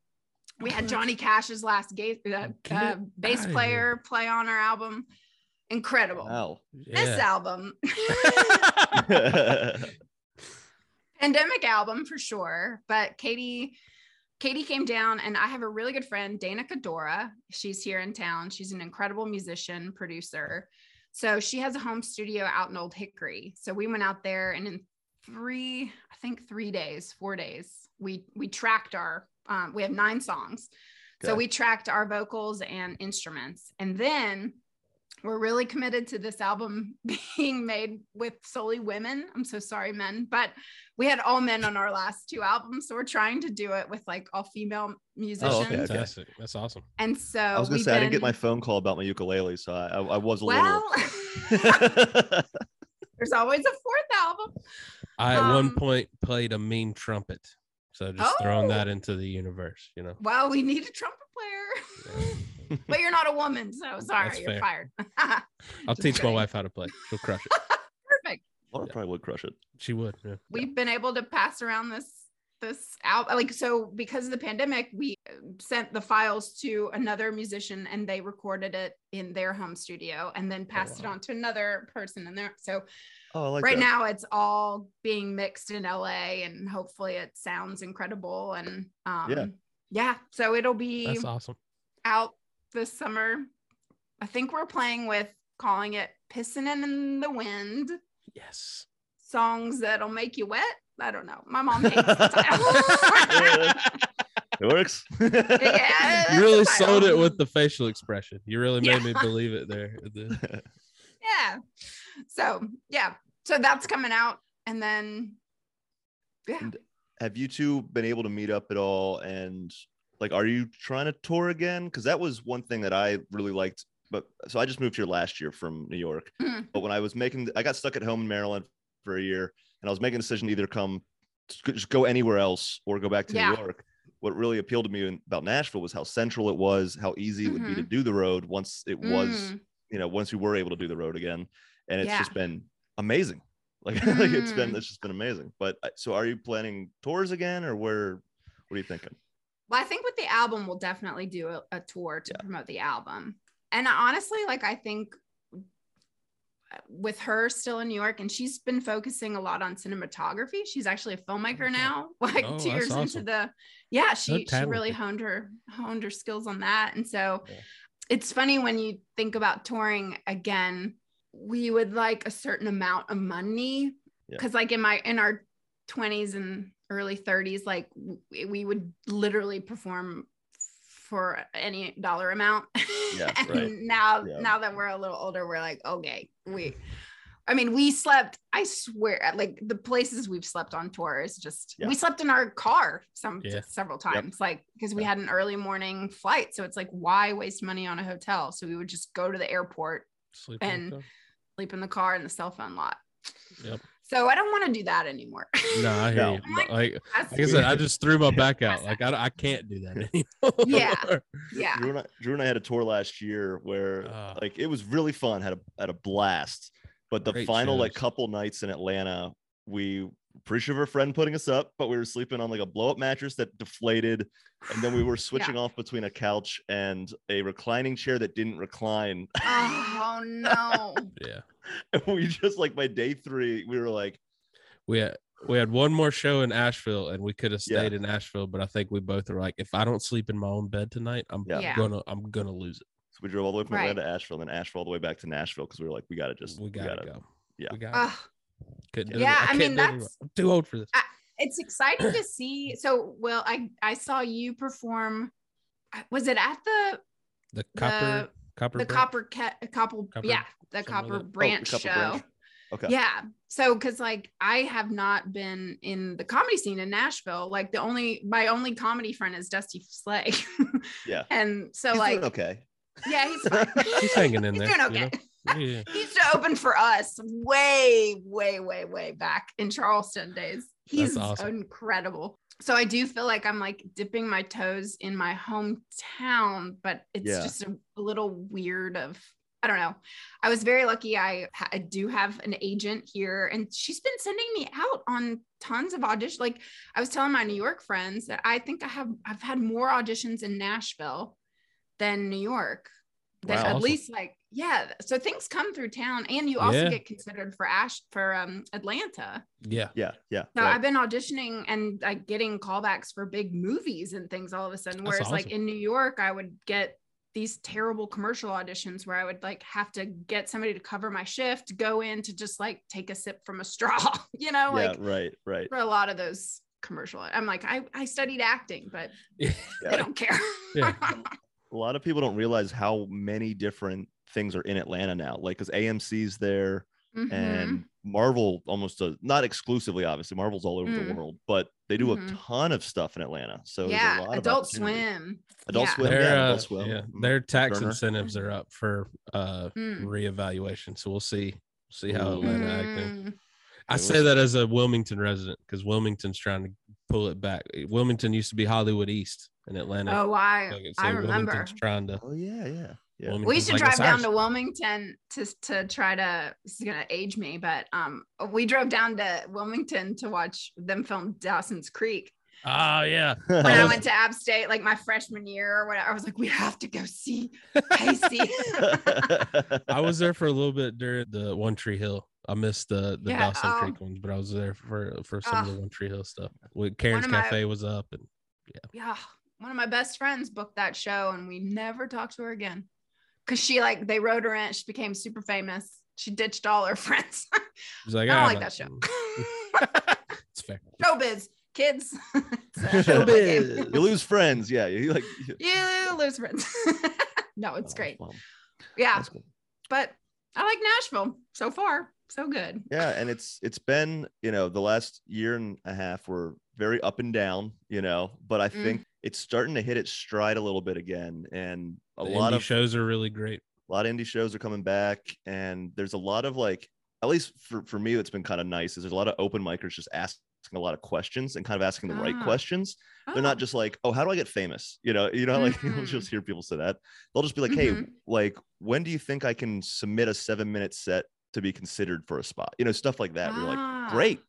We had Johnny Cash's last ga- uh, uh, bass player play on our album. Incredible. Wow. Yeah. This album. Pandemic album for sure. But Katie, Katie came down and I have a really good friend, Dana Cadora. She's here in town. She's an incredible musician, producer. So she has a home studio out in Old Hickory. So we went out there and in three, I think three days, four days, we we tracked our, um, we have nine songs. Okay. So we tracked our vocals and instruments. And then we're really committed to this album being made with solely women. I'm so sorry, men, but we had all men on our last two albums. So we're trying to do it with like all female musicians. Oh, okay, okay. Fantastic. That's awesome. And so I was going to say, been... I didn't get my phone call about my ukulele. So I, I, I was a well, little. There's always a fourth album. I at um, one point played a mean trumpet. So just oh, throwing that into the universe, you know. Well, we need a trumpet player. Yeah. But you're not a woman, so sorry, that's you're fair. Fired. I'll teach kidding. My wife how to play. She'll crush it. Perfect. Laura yeah. probably would crush it. She would. Yeah. We've yeah. been able to pass around this this album. Like so, because of the pandemic, we sent the files to another musician, and they recorded it in their home studio, and then passed oh, wow. it on to another person in there. So oh, I like right that. Now, it's all being mixed in L A, and hopefully, it sounds incredible. And um, yeah, yeah. So it'll be that's awesome. Out. This summer, I think we're playing with calling it Pissing in the Wind. Yes. Songs that'll make you wet. I don't know. My mom hates it. It works. Yeah, you really sold it with the facial expression. You really made yeah. me believe it there. Yeah. So, yeah. So that's coming out. And then, yeah. And have you two been able to meet up at all and... Like, are you trying to tour again? Because that was one thing that I really liked. But so I just moved here last year from New York. Mm-hmm. But when I was making, I got stuck at home in Maryland for a year, and I was making a decision to either come, just go anywhere else, or go back to yeah. New York. What really appealed to me about Nashville was how central it was, how easy mm-hmm. it would be to do the road once it mm-hmm. was, you know, once we were able to do the road again, and it's yeah. just been amazing. Like, mm-hmm. like it's been, it's just been amazing. But so, are you planning tours again, or where? What are you thinking? Well, I think with the album, we'll definitely do a, a tour to yeah. promote the album. And honestly, like I think with her still in New York and she's been focusing a lot on cinematography. She's actually a filmmaker okay. now, like oh, two years awesome. Into the, yeah, she, she really honed her, honed her skills on that. And so yeah. it's funny when you think about touring again, we would like a certain amount of money. Yeah. Cause like in my, in our twenties and early thirties, like we would literally perform for any dollar amount. Yeah, and right. now yeah. now that we're a little older, we're like, okay, we I mean we slept, I swear, like the places we've slept on tour is just yeah. we slept in our car some yeah. several times yep. like because we yep. had an early morning flight, so it's like why waste money on a hotel? So we would just go to the airport, sleep and in sleep in the car in the cell phone lot. Yep. So I don't want to do that anymore. No, I hear you. Like, like, like I said, I just threw my back out. Like I, I can't do that anymore. Yeah, yeah. Drew and, I, Drew and I had a tour last year where uh, like it was really fun. Had a had a blast. But the final shows. Like couple nights in Atlanta, we pretty sure of our friend putting us up, but we were sleeping on like a blow up mattress that deflated, and then we were switching yeah. off between a couch and a reclining chair that didn't recline. Oh no. Yeah. And we just like by day three we were like we had we had one more show in Asheville and we could have stayed yeah. in Asheville, but I think we both were like, if I don't sleep in my own bed tonight, I'm yeah. gonna I'm gonna lose it. So we drove all the way from right. Atlanta to Asheville and then Asheville all the way back to Nashville because we were like, we gotta just we gotta, we gotta go. Yeah. We gotta, uh, couldn't do yeah, it. I, I mean that's anymore. I'm too old for this. I, it's exciting to see. So, well, I, I saw you perform, was it at the, the Copper, the, Copper, the Copper, ca- Copper, yeah, the Copper like Branch oh, the Copper show. Branch. Okay. Yeah. So, cause like I have not been in the comedy scene in Nashville. Like the only, my only comedy friend is Dusty Slay. Yeah. And so he's like, okay. Yeah. He's fine. He's hanging in he's there. He's doing okay. You know? Yeah. He used to open for us way, way, way, way back in Charleston days. He's awesome. Incredible. So I do feel like I'm like dipping my toes in my hometown, but it's yeah. just a, a little weird of, I don't know. I was very lucky. I, I do have an agent here, and she's been sending me out on tons of auditions. Like I was telling my New York friends that I think I have, I've had more auditions in Nashville than New York. Wow, at awesome. Least like, yeah. So things come through town, and you also yeah. get considered for Ash for um, Atlanta. Yeah. Yeah. Yeah. So right. I've been auditioning and like getting callbacks for big movies and things all of a sudden. Whereas awesome. Like in New York, I would get these terrible commercial auditions where I would like have to get somebody to cover my shift, go in to just like take a sip from a straw, you know, yeah, like right, right. for a lot of those commercial. I'm like, I, I studied acting, but yeah. I don't care. Yeah. A lot of people don't realize how many different things are in Atlanta now. Like, cause A M C's there mm-hmm. and Marvel almost does, not exclusively, obviously Marvel's all over mm. the world, but they do mm-hmm. a ton of stuff in Atlanta. So yeah, there's a lot Adult Swim. Adult yeah. Swim. Their, yeah, Adult uh, Swim. Yeah. Their tax Turner. Incentives are up for uh, mm. reevaluation. So we'll see, see how Atlanta mm. acting. I say that as a Wilmington resident, because Wilmington's trying to pull it back. Wilmington used to be Hollywood East in Atlanta. Oh, I, so I remember. Trying to, oh, yeah, yeah. Yeah. We should like drive down ours. To Wilmington to to try to, this is going to age me, but um, we drove down to Wilmington to watch them film Dawson's Creek. Oh, yeah. When I went to App State, like my freshman year or whatever, I was like, we have to go see Casey. I was there for a little bit during the One Tree Hill. I missed the, the yeah, Dawson oh. Creek ones, but I was there for, for some oh. of the One Tree Hill stuff. Karen's Cafe my, was up. And yeah. yeah. One of my best friends booked that show, and we never talked to her again. Cause she like they wrote her in, she became super famous. She ditched all her friends. She's like, I don't oh, like that show. It's fair. Showbiz, kids. Showbiz. You lose friends, yeah. You like you lose friends. No, it's oh, great. Well, yeah, cool. But I like Nashville so far, so good. Yeah, and it's it's been you know the last year and a half were very up and down, you know, but I mm. think it's starting to hit its stride a little bit again, and a the lot of shows are really great. A lot of indie shows are coming back, and there's a lot of like, at least for, for me, that's been kind of nice is there's a lot of open micers just asking a lot of questions and kind of asking the ah. right questions. Oh. They're not just like, oh, how do I get famous? You know, you know, like mm-hmm. you'll just hear people say that. They'll just be like, hey, mm-hmm. like, when do you think I can submit a seven minute set to be considered for a spot? You know, stuff like that. Ah. We're like, great,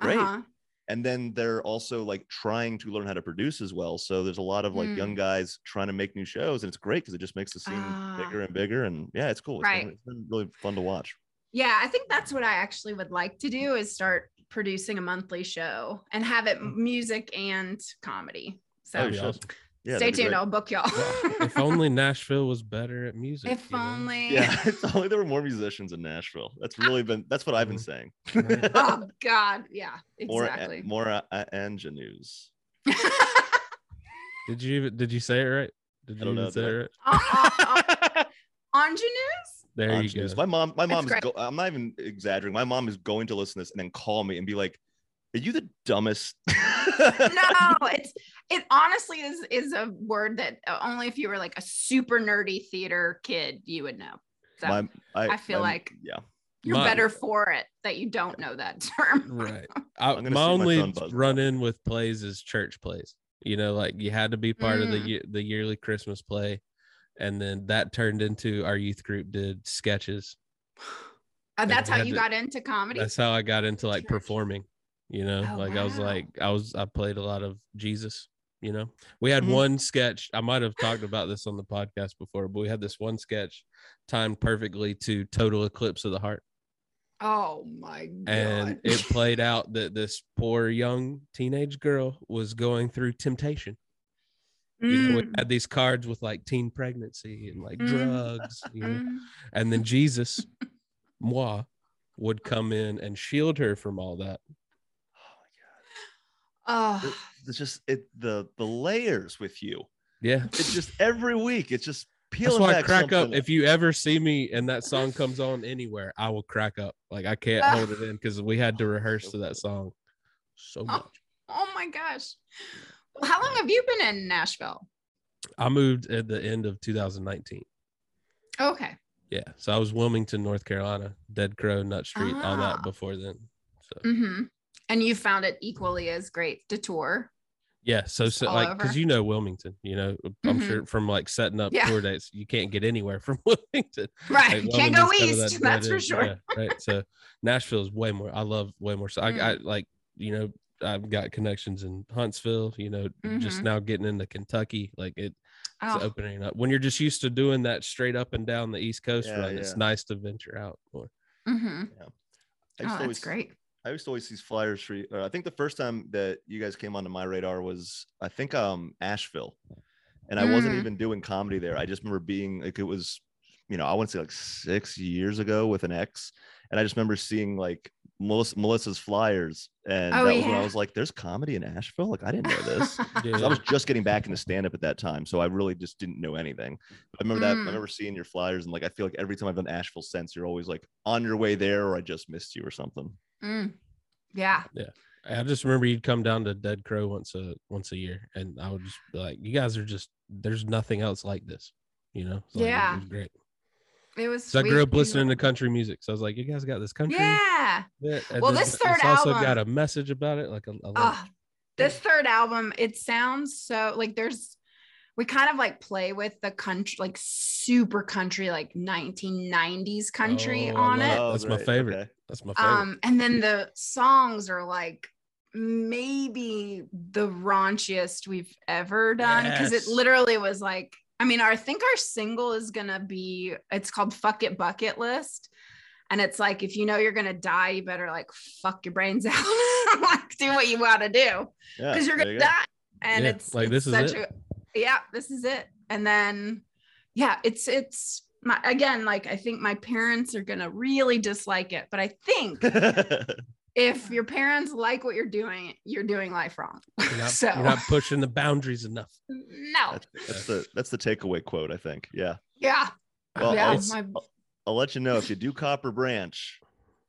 great. Uh-huh. And then they're also like trying to learn how to produce as well. So there's a lot of like mm. young guys trying to make new shows, and it's great because it just makes the scene uh, bigger and bigger. And yeah, it's cool. It's, right. been, it's been really fun to watch. Yeah, I think that's what I actually would like to do is start producing a monthly show and have it music and comedy. So awesome. Yeah, stay tuned. Great. I'll book y'all. Yeah. If only Nashville was better at music. If only. Know? Yeah, if only there were more musicians in Nashville. That's really been, that's what I've been saying. Oh, God. Yeah, exactly. More, more uh, ingenues. Did you even, did you say it right? Did you I don't know, say did it right? Ingenues? There Angenu's. You go. My mom, my mom that's is, go, I'm not even exaggerating. My mom is going to listen to this and then call me and be like, are you the dumbest? No, it's it honestly is is a word that only if you were like a super nerdy theater kid you would know. So my, I, I feel I'm, like yeah, you're my, better for it that you don't know that term. Right. I, my only run in with plays is church plays. You know, like you had to be part mm. of the the yearly Christmas play, and then that turned into our youth group did sketches. Oh, that's how you to, got into comedy. That's how I got into like church. Performing. You know, oh, like wow. I was like, I was, I played a lot of Jesus, you know, we had mm-hmm. one sketch. I might've talked about this on the podcast before, but we had this one sketch timed perfectly to Total Eclipse of the Heart. Oh my God. And it played out that this poor young teenage girl was going through temptation. Mm. You know, we had these cards with like teen pregnancy and like mm. drugs, you know? Mm. And then Jesus, moi, would come in and shield her from all that. Uh, it, it's just it the the layers with you. Yeah. It's just every week. It's just peeling back. That's why I crack up. If you ever see me and that song comes on anywhere, I will crack up. Like I can't hold it in because we had to rehearse to that song so much. Oh, oh my gosh. Well, how long have you been in Nashville? I moved at the end of two thousand nineteen. Okay. Yeah. So I was Wilmington, North Carolina, Dead Crow, Nut Street, ah. all that before then. So. Mm-hmm. And you found it equally as great to tour. Yeah. So, so like, because you know Wilmington, you know, I'm mm-hmm. sure from like setting up yeah. tour dates, you can't get anywhere from Wilmington. Right. Like, you can't go east. That, that's that for is, sure. Yeah, right. So Nashville is way more. I love way more. So I, mm. I like, you know, I've got connections in Huntsville, you know, mm-hmm. just now getting into Kentucky, like it, oh. it's opening up. When you're just used to doing that straight up and down the East Coast, yeah, run, yeah. it's nice to venture out more. Mm-hmm. Yeah. I just oh, always, that's great. I used to always see flyers for you. I think the first time that you guys came onto my radar was, I think, um, Asheville, and I mm. wasn't even doing comedy there. I just remember being like, it was, you know, I want to say like six years ago with an ex, and I just remember seeing like Melissa, Melissa's flyers, and oh, that was yeah. when I was like, there's comedy in Asheville? Like, I didn't know this. yeah. So I was just getting back into stand-up at that time, so I really just didn't know anything. But I remember mm. that I remember seeing your flyers, and like I feel like every time I've done Asheville since, you're always like on your way there, or I just missed you or something. Mm. Yeah. Yeah. I just remember you'd come down to Dead Crow once a once a year, and I would just be like, you guys are just, there's nothing else like this, you know? So yeah. Like, it was great. It was so sweet. I grew up listening to country music, so I was like, you guys got this country. Yeah. Yeah. Well, this, this third it's also album got a message about it, like a, a uh, this third album, it sounds so like there's we kind of like play with the country, like super country, like nineteen nineties country oh, on it. That's my favorite. Okay. That's my favorite. Um, and then the songs are like maybe the raunchiest we've ever done, because yes. it literally was like, I mean, our, I think our single is going to be, it's called Fuck It Bucket List. And it's like, if you know you're going to die, you better like fuck your brains out. Like, do what you want to do, because yeah, you're going to die. Go. And yeah, it's like, it's this such is it. A, yeah, this is it. And then, yeah, it's, it's my, again, like, I think my parents are going to really dislike it, but I think if your parents like what you're doing, you're doing life wrong. You're not, so you're not pushing the boundaries enough. No. That's, that's the that's the takeaway quote, I think. Yeah. Yeah. Well, yeah, I'll, my... I'll, I'll let you know if you do Copper Branch.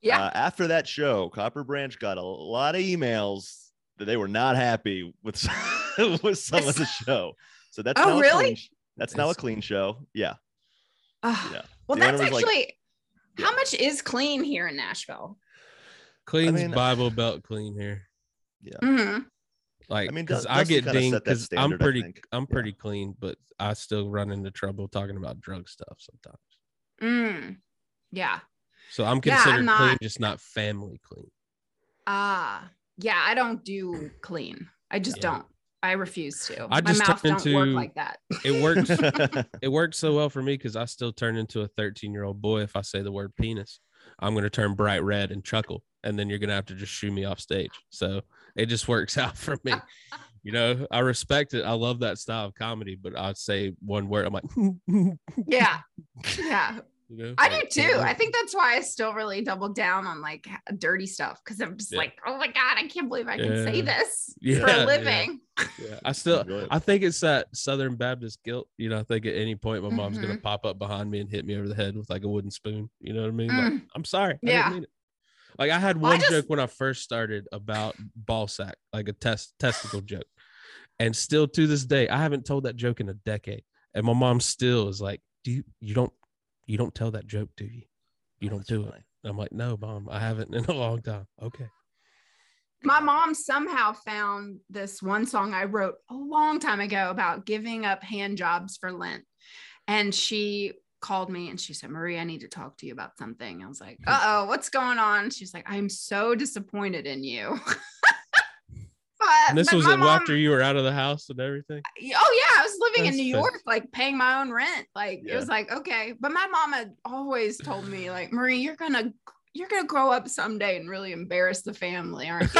Yeah. Uh, after that show, Copper Branch got a lot of emails that they were not happy with some, with some of the show. So that's oh, now really? A clean, that's now a clean show. Yeah. Uh, yeah. Well, the that's actually like, how yeah. much is clean here in Nashville? Clean's I mean, Bible Belt clean here. Yeah. Mm-hmm. Like, I mean, because I get dinged because I'm pretty, I'm pretty yeah. clean, but I still run into trouble talking about drug stuff sometimes. Mm. Yeah. So I'm considered yeah, I'm not, clean, just not family clean. Ah, uh, yeah. I don't do clean. I just yeah. don't. I refuse to. I My just mouth don't into, work like that. It works. It works so well for me because I still turn into a thirteen-year-old boy if I say the word penis. I'm going to turn bright red and chuckle, and then you're going to have to just shoo me off stage. So it just works out for me. You know, I respect it. I love that style of comedy, but I'd say one word, I'm like, yeah, yeah, you know, I like, do too. I think that's why I still really double down on like dirty stuff. Cause I'm just yeah. like, oh my God, I can't believe I can yeah. say this yeah, for a living. Yeah. Yeah. I still, I think it's that Southern Baptist guilt. You know, I think at any point my mom's mm-hmm. going to pop up behind me and hit me over the head with like a wooden spoon. You know what I mean? Mm. Like, I'm sorry. I yeah. didn't mean it. Like I had one I just, joke when I first started about ball sack, like a test testicle joke. And still to this day, I haven't told that joke in a decade. And my mom still is like, do you, you don't, you don't tell that joke, do you? You don't do it. I'm like, no, mom, I haven't in a long time. Okay. My mom somehow found this one song I wrote a long time ago about giving up hand jobs for Lent. And she called me and she said, Marie, I need to talk to you about something. I was like, uh-oh, what's going on? She's like, I'm so disappointed in you. But, and this but was after you were out of the house and everything. Oh yeah, I was living That's in New York, like paying my own rent. Like yeah. it was like okay, but my mom had always told me, like, Marie, you're gonna you're gonna grow up someday and really embarrass the family, aren't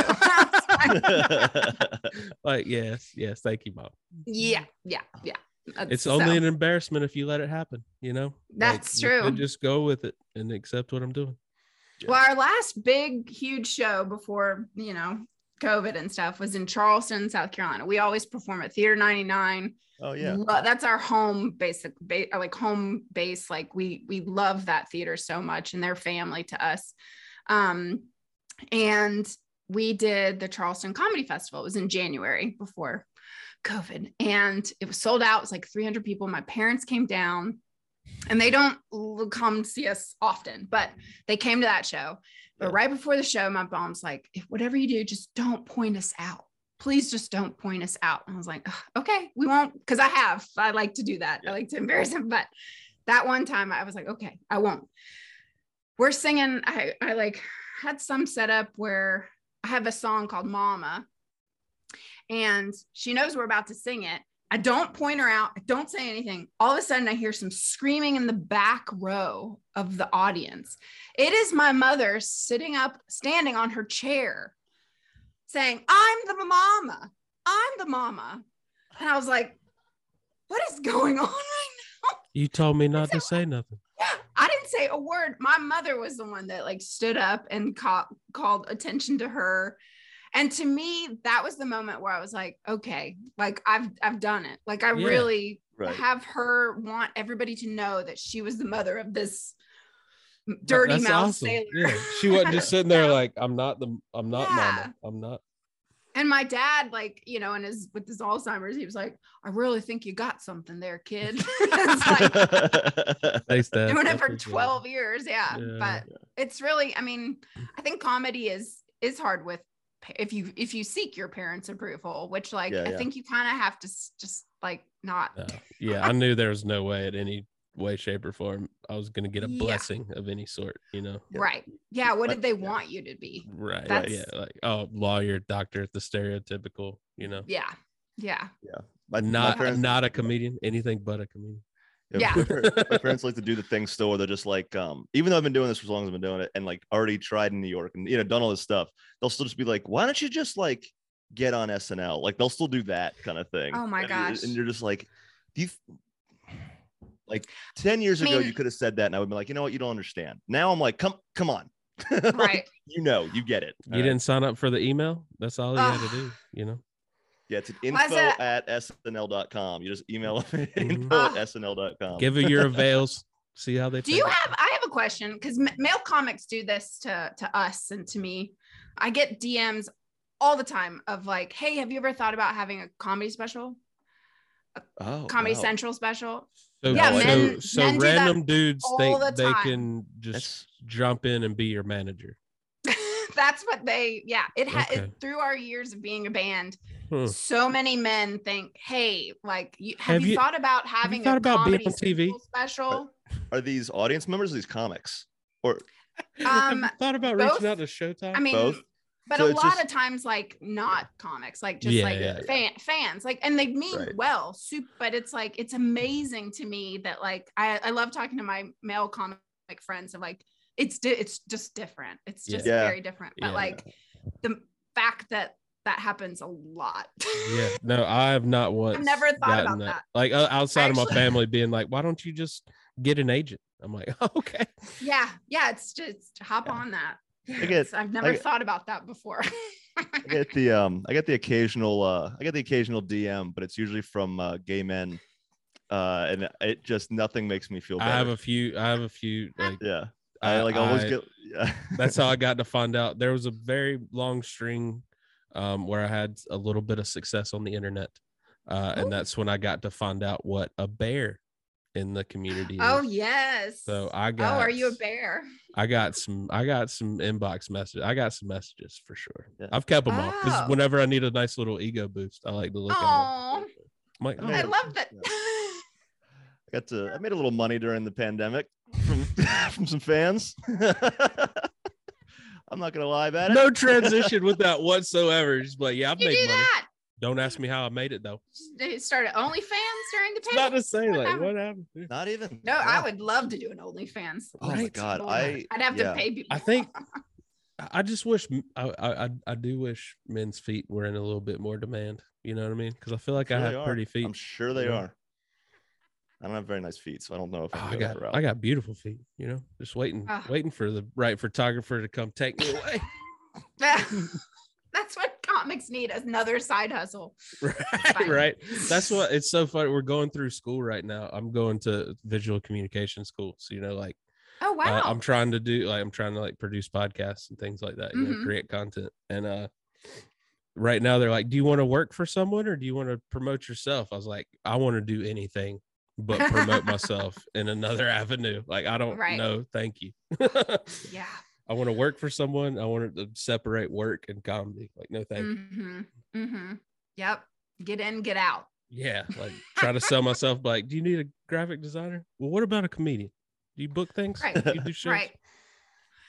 you? Like yes, yes, thank you, mom. Yeah, yeah, yeah. That's, it's only so. An embarrassment if you let it happen. You know. That's like, true. Just go with it and accept what I'm doing. Yeah. Well, our last big, huge show before you know. COVID and stuff, was in Charleston, South Carolina. We always perform at Theater ninety-nine. Oh yeah. Lo- that's our home basic, ba- like home base. Like we, we love that theater so much, and their family to us. Um, and we did the Charleston Comedy Festival. It was in January before COVID, and it was sold out. It was like three hundred people. My parents came down, and they don't come see us often, but they came to that show. But right before the show, my mom's like, if whatever you do, just don't point us out. Please just don't point us out. And I was like, okay, we won't. Cause I have, I like to do that. Yeah. I like to embarrass him. But that one time I was like, okay, I won't. We're singing. I, I like had some setup where I have a song called Mama, and she knows we're about to sing it. I don't point her out. I don't say anything. All of a sudden I hear some screaming in the back row of the audience. It is my mother sitting up, standing on her chair, saying, I'm the mama. I'm the mama. And I was like, what is going on right now? You told me not to say nothing. I didn't say a word. My mother was the one that like stood up and ca- called attention to her. And to me, that was the moment where I was like, okay, like I've, I've done it. Like I yeah, really right. have her want everybody to know that she was the mother of this dirty That's mouth awesome. Sailor. Yeah. She wasn't just sitting there like, I'm not the, I'm not yeah. mama. I'm not. And my dad, like, you know, and his, with his Alzheimer's, he was like, I really think you got something there, kid. It's like, Thanks, Dad. Doing it for twelve good. years. Yeah. yeah. But yeah. it's really, I mean, I think comedy is, is hard with, if you if you seek your parents' approval, which like yeah, yeah. I think you kind of have to just like not uh, yeah I knew there was no way at any way, shape, or form I was gonna get a yeah. blessing of any sort, you know. Right yeah what like, did they yeah. want you to be? Right That's... yeah like oh lawyer, doctor, the stereotypical, you know. yeah yeah yeah but not parents... not a comedian, anything but a comedian. Yeah, yeah. My parents like to do the thing still where they're just like, um, even though I've been doing this for as long as I've been doing it, and like already tried in New York and, you know, done all this stuff, they'll still just be like, why don't you just like get on S N L? Like they'll still do that kind of thing. Oh my and gosh. You're, and you're just like, do you like ten years I mean, ago you could have said that and I would be like, you know what, you don't understand. Now I'm like, come come on. Right. Like, you know, you get it. You all didn't right. sign up for the email. That's all you Ugh. had to do, you know. Yeah, it's an info at S N L dot com. You just email them info uh, at S N L dot com. Give it your avails. See how they do. You it. have, I have a question, because m- male comics do this to, to us and to me. I get D Ms all the time of like, hey, have you ever thought about having a comedy special? A oh, Comedy wow. Central special? So, yeah, no, men, so, men so do random dudes think the they can just That's... jump in and be your manager. That's what they, yeah, it had okay. through our years of being a band. Hmm. So many men think, hey, like, you, have, have you, you thought about having thought a about comedy being on T V? Special? Are, are these audience members or these comics? Or um, have thought about both, reaching out to Showtime? I mean, both? But so a lot just, of times, like, not yeah. comics, like, just yeah, like yeah, fan, yeah. fans, like, and they mean right. well, super, but it's like, it's amazing to me that, like, I, I love talking to my male comic friends of like, it's di- it's just different. It's just yeah. very different. But yeah. like the fact that that happens a lot. yeah. No, I have not once. I've never thought about that. that. Like uh, outside Actually, of my family being like, why don't you just get an agent? I'm like, oh, okay. Yeah. Yeah. It's just hop yeah. on that. I get, I've never get, thought about that before. I get the um I get the occasional uh I get the occasional D M, but it's usually from uh, gay men. Uh, and it just nothing makes me feel better. I have a few I have a few like yeah. I like always I, get yeah. That's how I got to find out. There was a very long string um where I had a little bit of success on the internet. Uh Ooh. And that's when I got to find out what a bear in the community oh is. Yes. So I got Oh, are you a bear? I got some I got some inbox messages. I got some messages for sure. Yeah. I've kept them oh. off because whenever I need a nice little ego boost, I like to look Aww. At it. I'm like, oh, I love that. Yeah. I got to I made a little money during the pandemic. From, from some fans. I'm not gonna lie about it. No transition with that whatsoever. Just like, yeah, I've made money. That? Don't ask me how I made it though. They started OnlyFans during the pandemic. Not to say what like happened? What happened? Not even. No, yeah. I would love to do an OnlyFans. Oh right? my god, oh, I. I'd have yeah. to pay people. I think. I just wish I, I I do wish men's feet were in a little bit more demand. You know what I mean? Because I feel like sure I have pretty feet. I'm sure they yeah. are. I don't have very nice feet, so I don't know if I, oh, I got. I got beautiful feet, you know. Just waiting, uh, waiting for the right photographer to come take me away. That, That's what comics need, another side hustle. Right, right. That's what, it's so funny. We're going through school right now. I'm going to visual communication school. So, you know, like, oh, wow. Uh, I'm trying to do, like, I'm trying to like produce podcasts and things like that, you mm-hmm. know, create content. And uh, right now they're like, do you want to work for someone or do you want to promote yourself? I was like, I want to do anything but promote myself in another avenue. Like, I don't right. know. Thank you. Yeah. I want to work for someone. I want to separate work and comedy. Like, no, thank mm-hmm. you. Mm-hmm. Yep. Get in, get out. Yeah. Like, try to sell myself. Like, do you need a graphic designer? Well, what about a comedian? Do you book things? Right. Do you do shows? Right.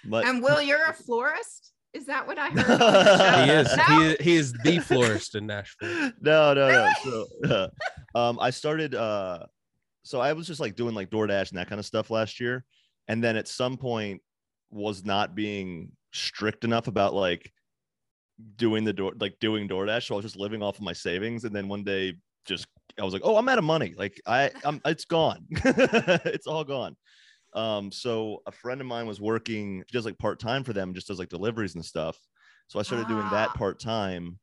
But- and Will, you're a florist? Is that what I heard? He is. No? He, he is the florist in Nashville. No, no, no. Really? So, uh, um, I started. Uh, so I was just like doing like DoorDash and that kind of stuff last year, and then at some point was not being strict enough about like doing the door, like doing DoorDash. So I was just living off of my savings, and then one day just I was like, oh, I'm out of money. Like I, I'm, it's gone. It's all gone. Um, so a friend of mine was working, she does like part-time for them, just does like deliveries and stuff. So I started ah. doing that part-time.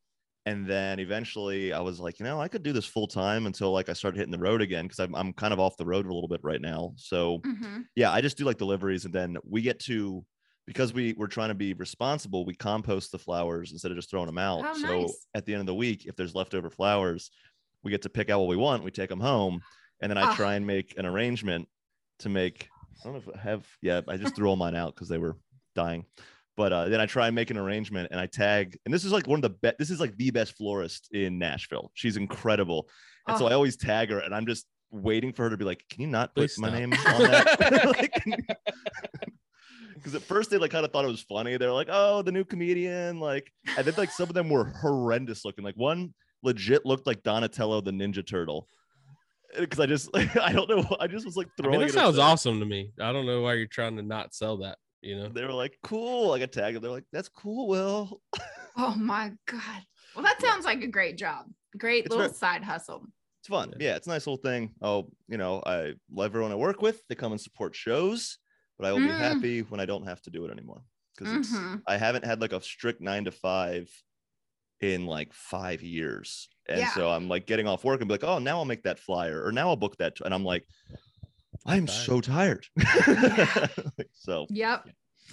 And then eventually I was like, you know, I could do this full-time until like I started hitting the road again. Cause I'm, I'm kind of off the road a little bit right now. So mm-hmm. yeah, I just do like deliveries. And then we get to, because we were trying to be responsible, we compost the flowers instead of just throwing them out. Oh, so nice. At the end of the week, if there's leftover flowers, we get to pick out what we want. We take them home. And then I oh. try and make an arrangement to make, I don't know if I have, yeah, I just threw all mine out because they were dying. But uh, then I try and make an arrangement and I tag, and this is like one of the best, this is like the best florist in Nashville. She's incredible. And oh. so I always tag her and I'm just waiting for her to be like, can you not put Please my stop. Name on that? Because at first they like kind of thought it was funny. They're like, oh, the new comedian. Like, and then like some of them were horrendous looking. Like one legit looked like Donatello, the Ninja Turtle. Because I just, like, I don't know. I just was like throwing. I mean, that it sounds upset. Awesome to me. I don't know why you're trying to not sell that. You know, they were like, "Cool." Like I tagged them. They're like, "That's cool, Will." Oh my god! Well, that sounds like a great job. Great it's little very, side hustle. It's fun. Yeah. yeah, it's a nice little thing. Oh, you know, I love everyone I work with. They come and support shows, but I will mm. be happy when I don't have to do it anymore because mm-hmm. I haven't had like a strict nine to five in like five years. And yeah. so I'm like getting off work and be like, oh, now I'll make that flyer or now I'll book that. T-. And I'm like, I'm tired. so tired. Yeah. So, yep.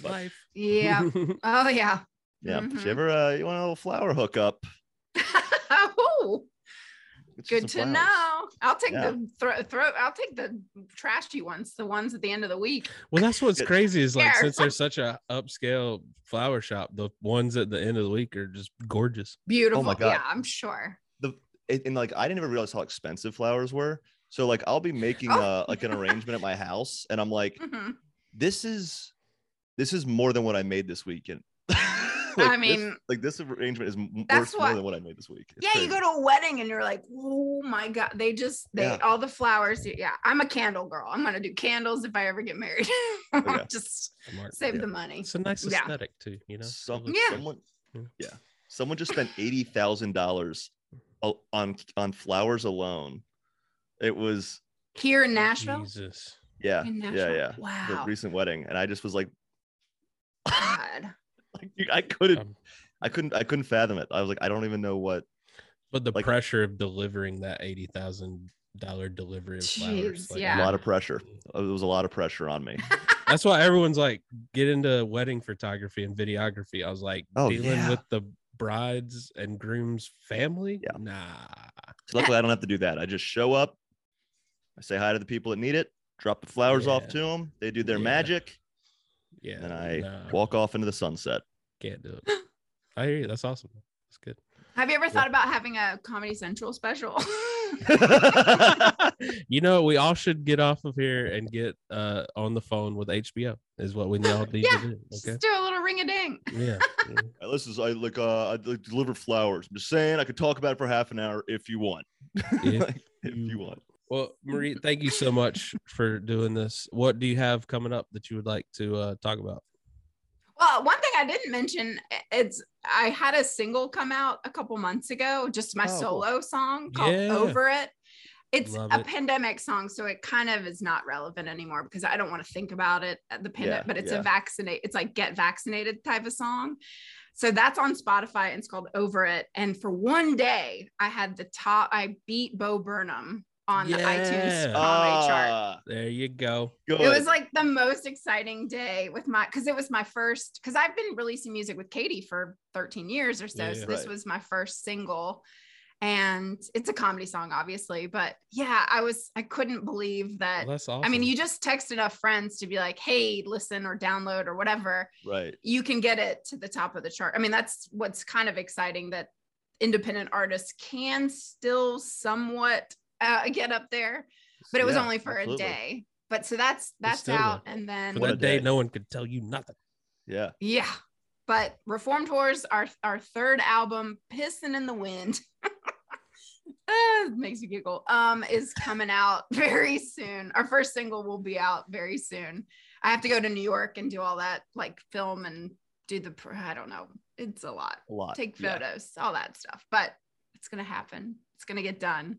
Yeah. Life. Yeah. Oh, yeah. Yeah. Mm-hmm. If you ever uh, you want a little flower hookup. Oh, good to flowers. Know. I'll take yeah. the throw, throw, I'll take the trashy ones, the ones at the end of the week. Well, that's what's crazy is like, since there's such a upscale flower shop, the ones at the end of the week are just gorgeous. Beautiful. Oh my God. Yeah, I'm sure. The and like I didn't even realize how expensive flowers were. So like I'll be making oh. uh, like an arrangement at my house, and I'm like, mm-hmm. this is this is more than what I made this weekend. Like, I mean, this, like this arrangement is worth what, more than what I made this week. It's yeah, crazy. You go to a wedding and you're like, oh my God, they just they yeah. all the flowers. Yeah, I'm a candle girl. I'm gonna do candles if I ever get married. Okay. Just Smart. Save yeah. the money. It's a nice aesthetic yeah. too, you know. Some, yeah. Someone, yeah, someone just spent eighty thousand dollars. on on flowers alone. It was here in Nashville. Jesus. Yeah. In Nashville? Yeah, yeah. Wow. The recent wedding, and I just was like, God. Like, I couldn't um, I couldn't I couldn't fathom it. I was like, I don't even know what. But the like, pressure of delivering that eighty thousand dollars delivery of flowers, geez, like, yeah. a lot of pressure. It was a lot of pressure on me. That's why everyone's like, get into wedding photography and videography. I was like, oh, dealing yeah. with the bride's and groom's family? Yeah. Nah. So luckily, I don't have to do that. I just show up. I say hi to the people that need it. Drop the flowers yeah. off to them. They do their yeah. magic. Yeah. And I nah. walk off into the sunset. Can't do it. I hear you. That's awesome. That's good. Have you ever yeah. thought about having a Comedy Central special? You know, we all should get off of here and get uh, on the phone with H B O is what we all need yeah. to do. Okay? Just do a little ring a ding. Yeah. I listen, I like uh, I deliver flowers. I'm just saying I could talk about it for half an hour if you want. If, like, if you want. Well, Marie, thank you so much for doing this. What do you have coming up that you would like to uh, talk about? Well, one thing I didn't mention, it's I had a single come out a couple months ago, just my oh. solo song called yeah. Over It. It's Love a it. pandemic song, so it kind of is not relevant anymore because I don't want to think about it at the pandemic, yeah, but it's yeah. a vaccinate, it's like get vaccinated type of song. So that's on Spotify and it's called Over It. And for one day I had the top, I beat Bo Burnham on yeah. the iTunes comedy ah, chart. There you go. Good. It was like the most exciting day with my, cause it was my first, cause I've been releasing music with Katie for thirteen years or so. Yeah, so right. This was my first single and it's a comedy song, obviously, but yeah, I was, I couldn't believe that. Well, that's awesome. I mean, you just text enough friends to be like, hey, listen or download or whatever. Right. You can get it to the top of the chart. I mean, that's what's kind of exciting, that independent artists can still somewhat Uh, get up there, but it was yeah, only for absolutely. a day. But so that's that's out, and then for that day, day no one could tell you nothing. Yeah, yeah. But Reformed Whores, our our third album, Pissing in the Wind, uh, makes me giggle. Um, is coming out very soon. Our first single will be out very soon. I have to go to New York and do all that, like film and do the. I don't know. It's a lot. A lot. Take photos, yeah. all that stuff. But it's gonna happen. It's gonna get done.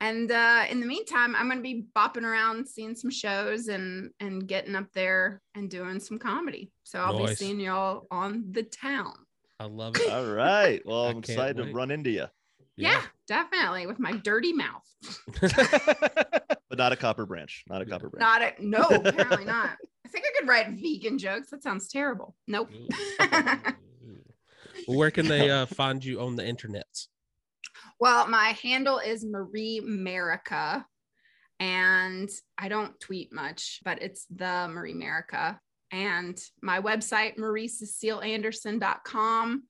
And uh, in the meantime, I'm going to be bopping around, seeing some shows and and getting up there and doing some comedy. So I'll nice. be seeing y'all on the town. I love it. All right. Well, I'm excited wait. to run into you. Yeah, yeah, definitely. With my dirty mouth. But not a Copper Branch. Not a Copper Branch. Not a, no, apparently not. I think I could write vegan jokes. That sounds terrible. Nope. Well, where can they uh, find you on the internet? Well, my handle is Marie Merica, and I don't tweet much, but it's the Marie Merica. And my website, marie cecile anderson dot com,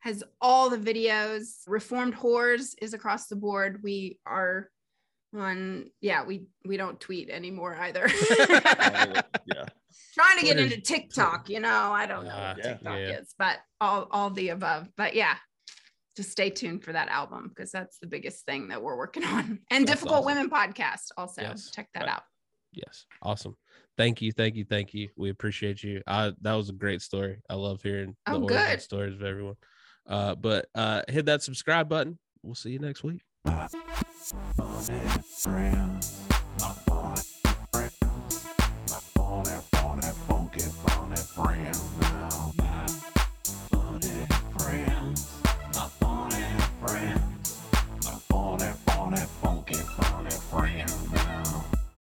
has all the videos. Reformed Whores is across the board. We are on, yeah, we, we don't tweet anymore either. uh, yeah. Trying to get into TikTok, you know, I don't know uh, what TikTok yeah, yeah. is, but all, all the above. But yeah. Just stay tuned for that album, because that's the biggest thing that we're working on. And that's Difficult awesome. Women Podcast also. Yes. Check that right. out. Yes. Awesome. Thank you. Thank you. Thank you. We appreciate you. I, that was a great story. I love hearing the oh, origin good. stories of everyone. Uh, but uh, hit that subscribe button. We'll see you next week.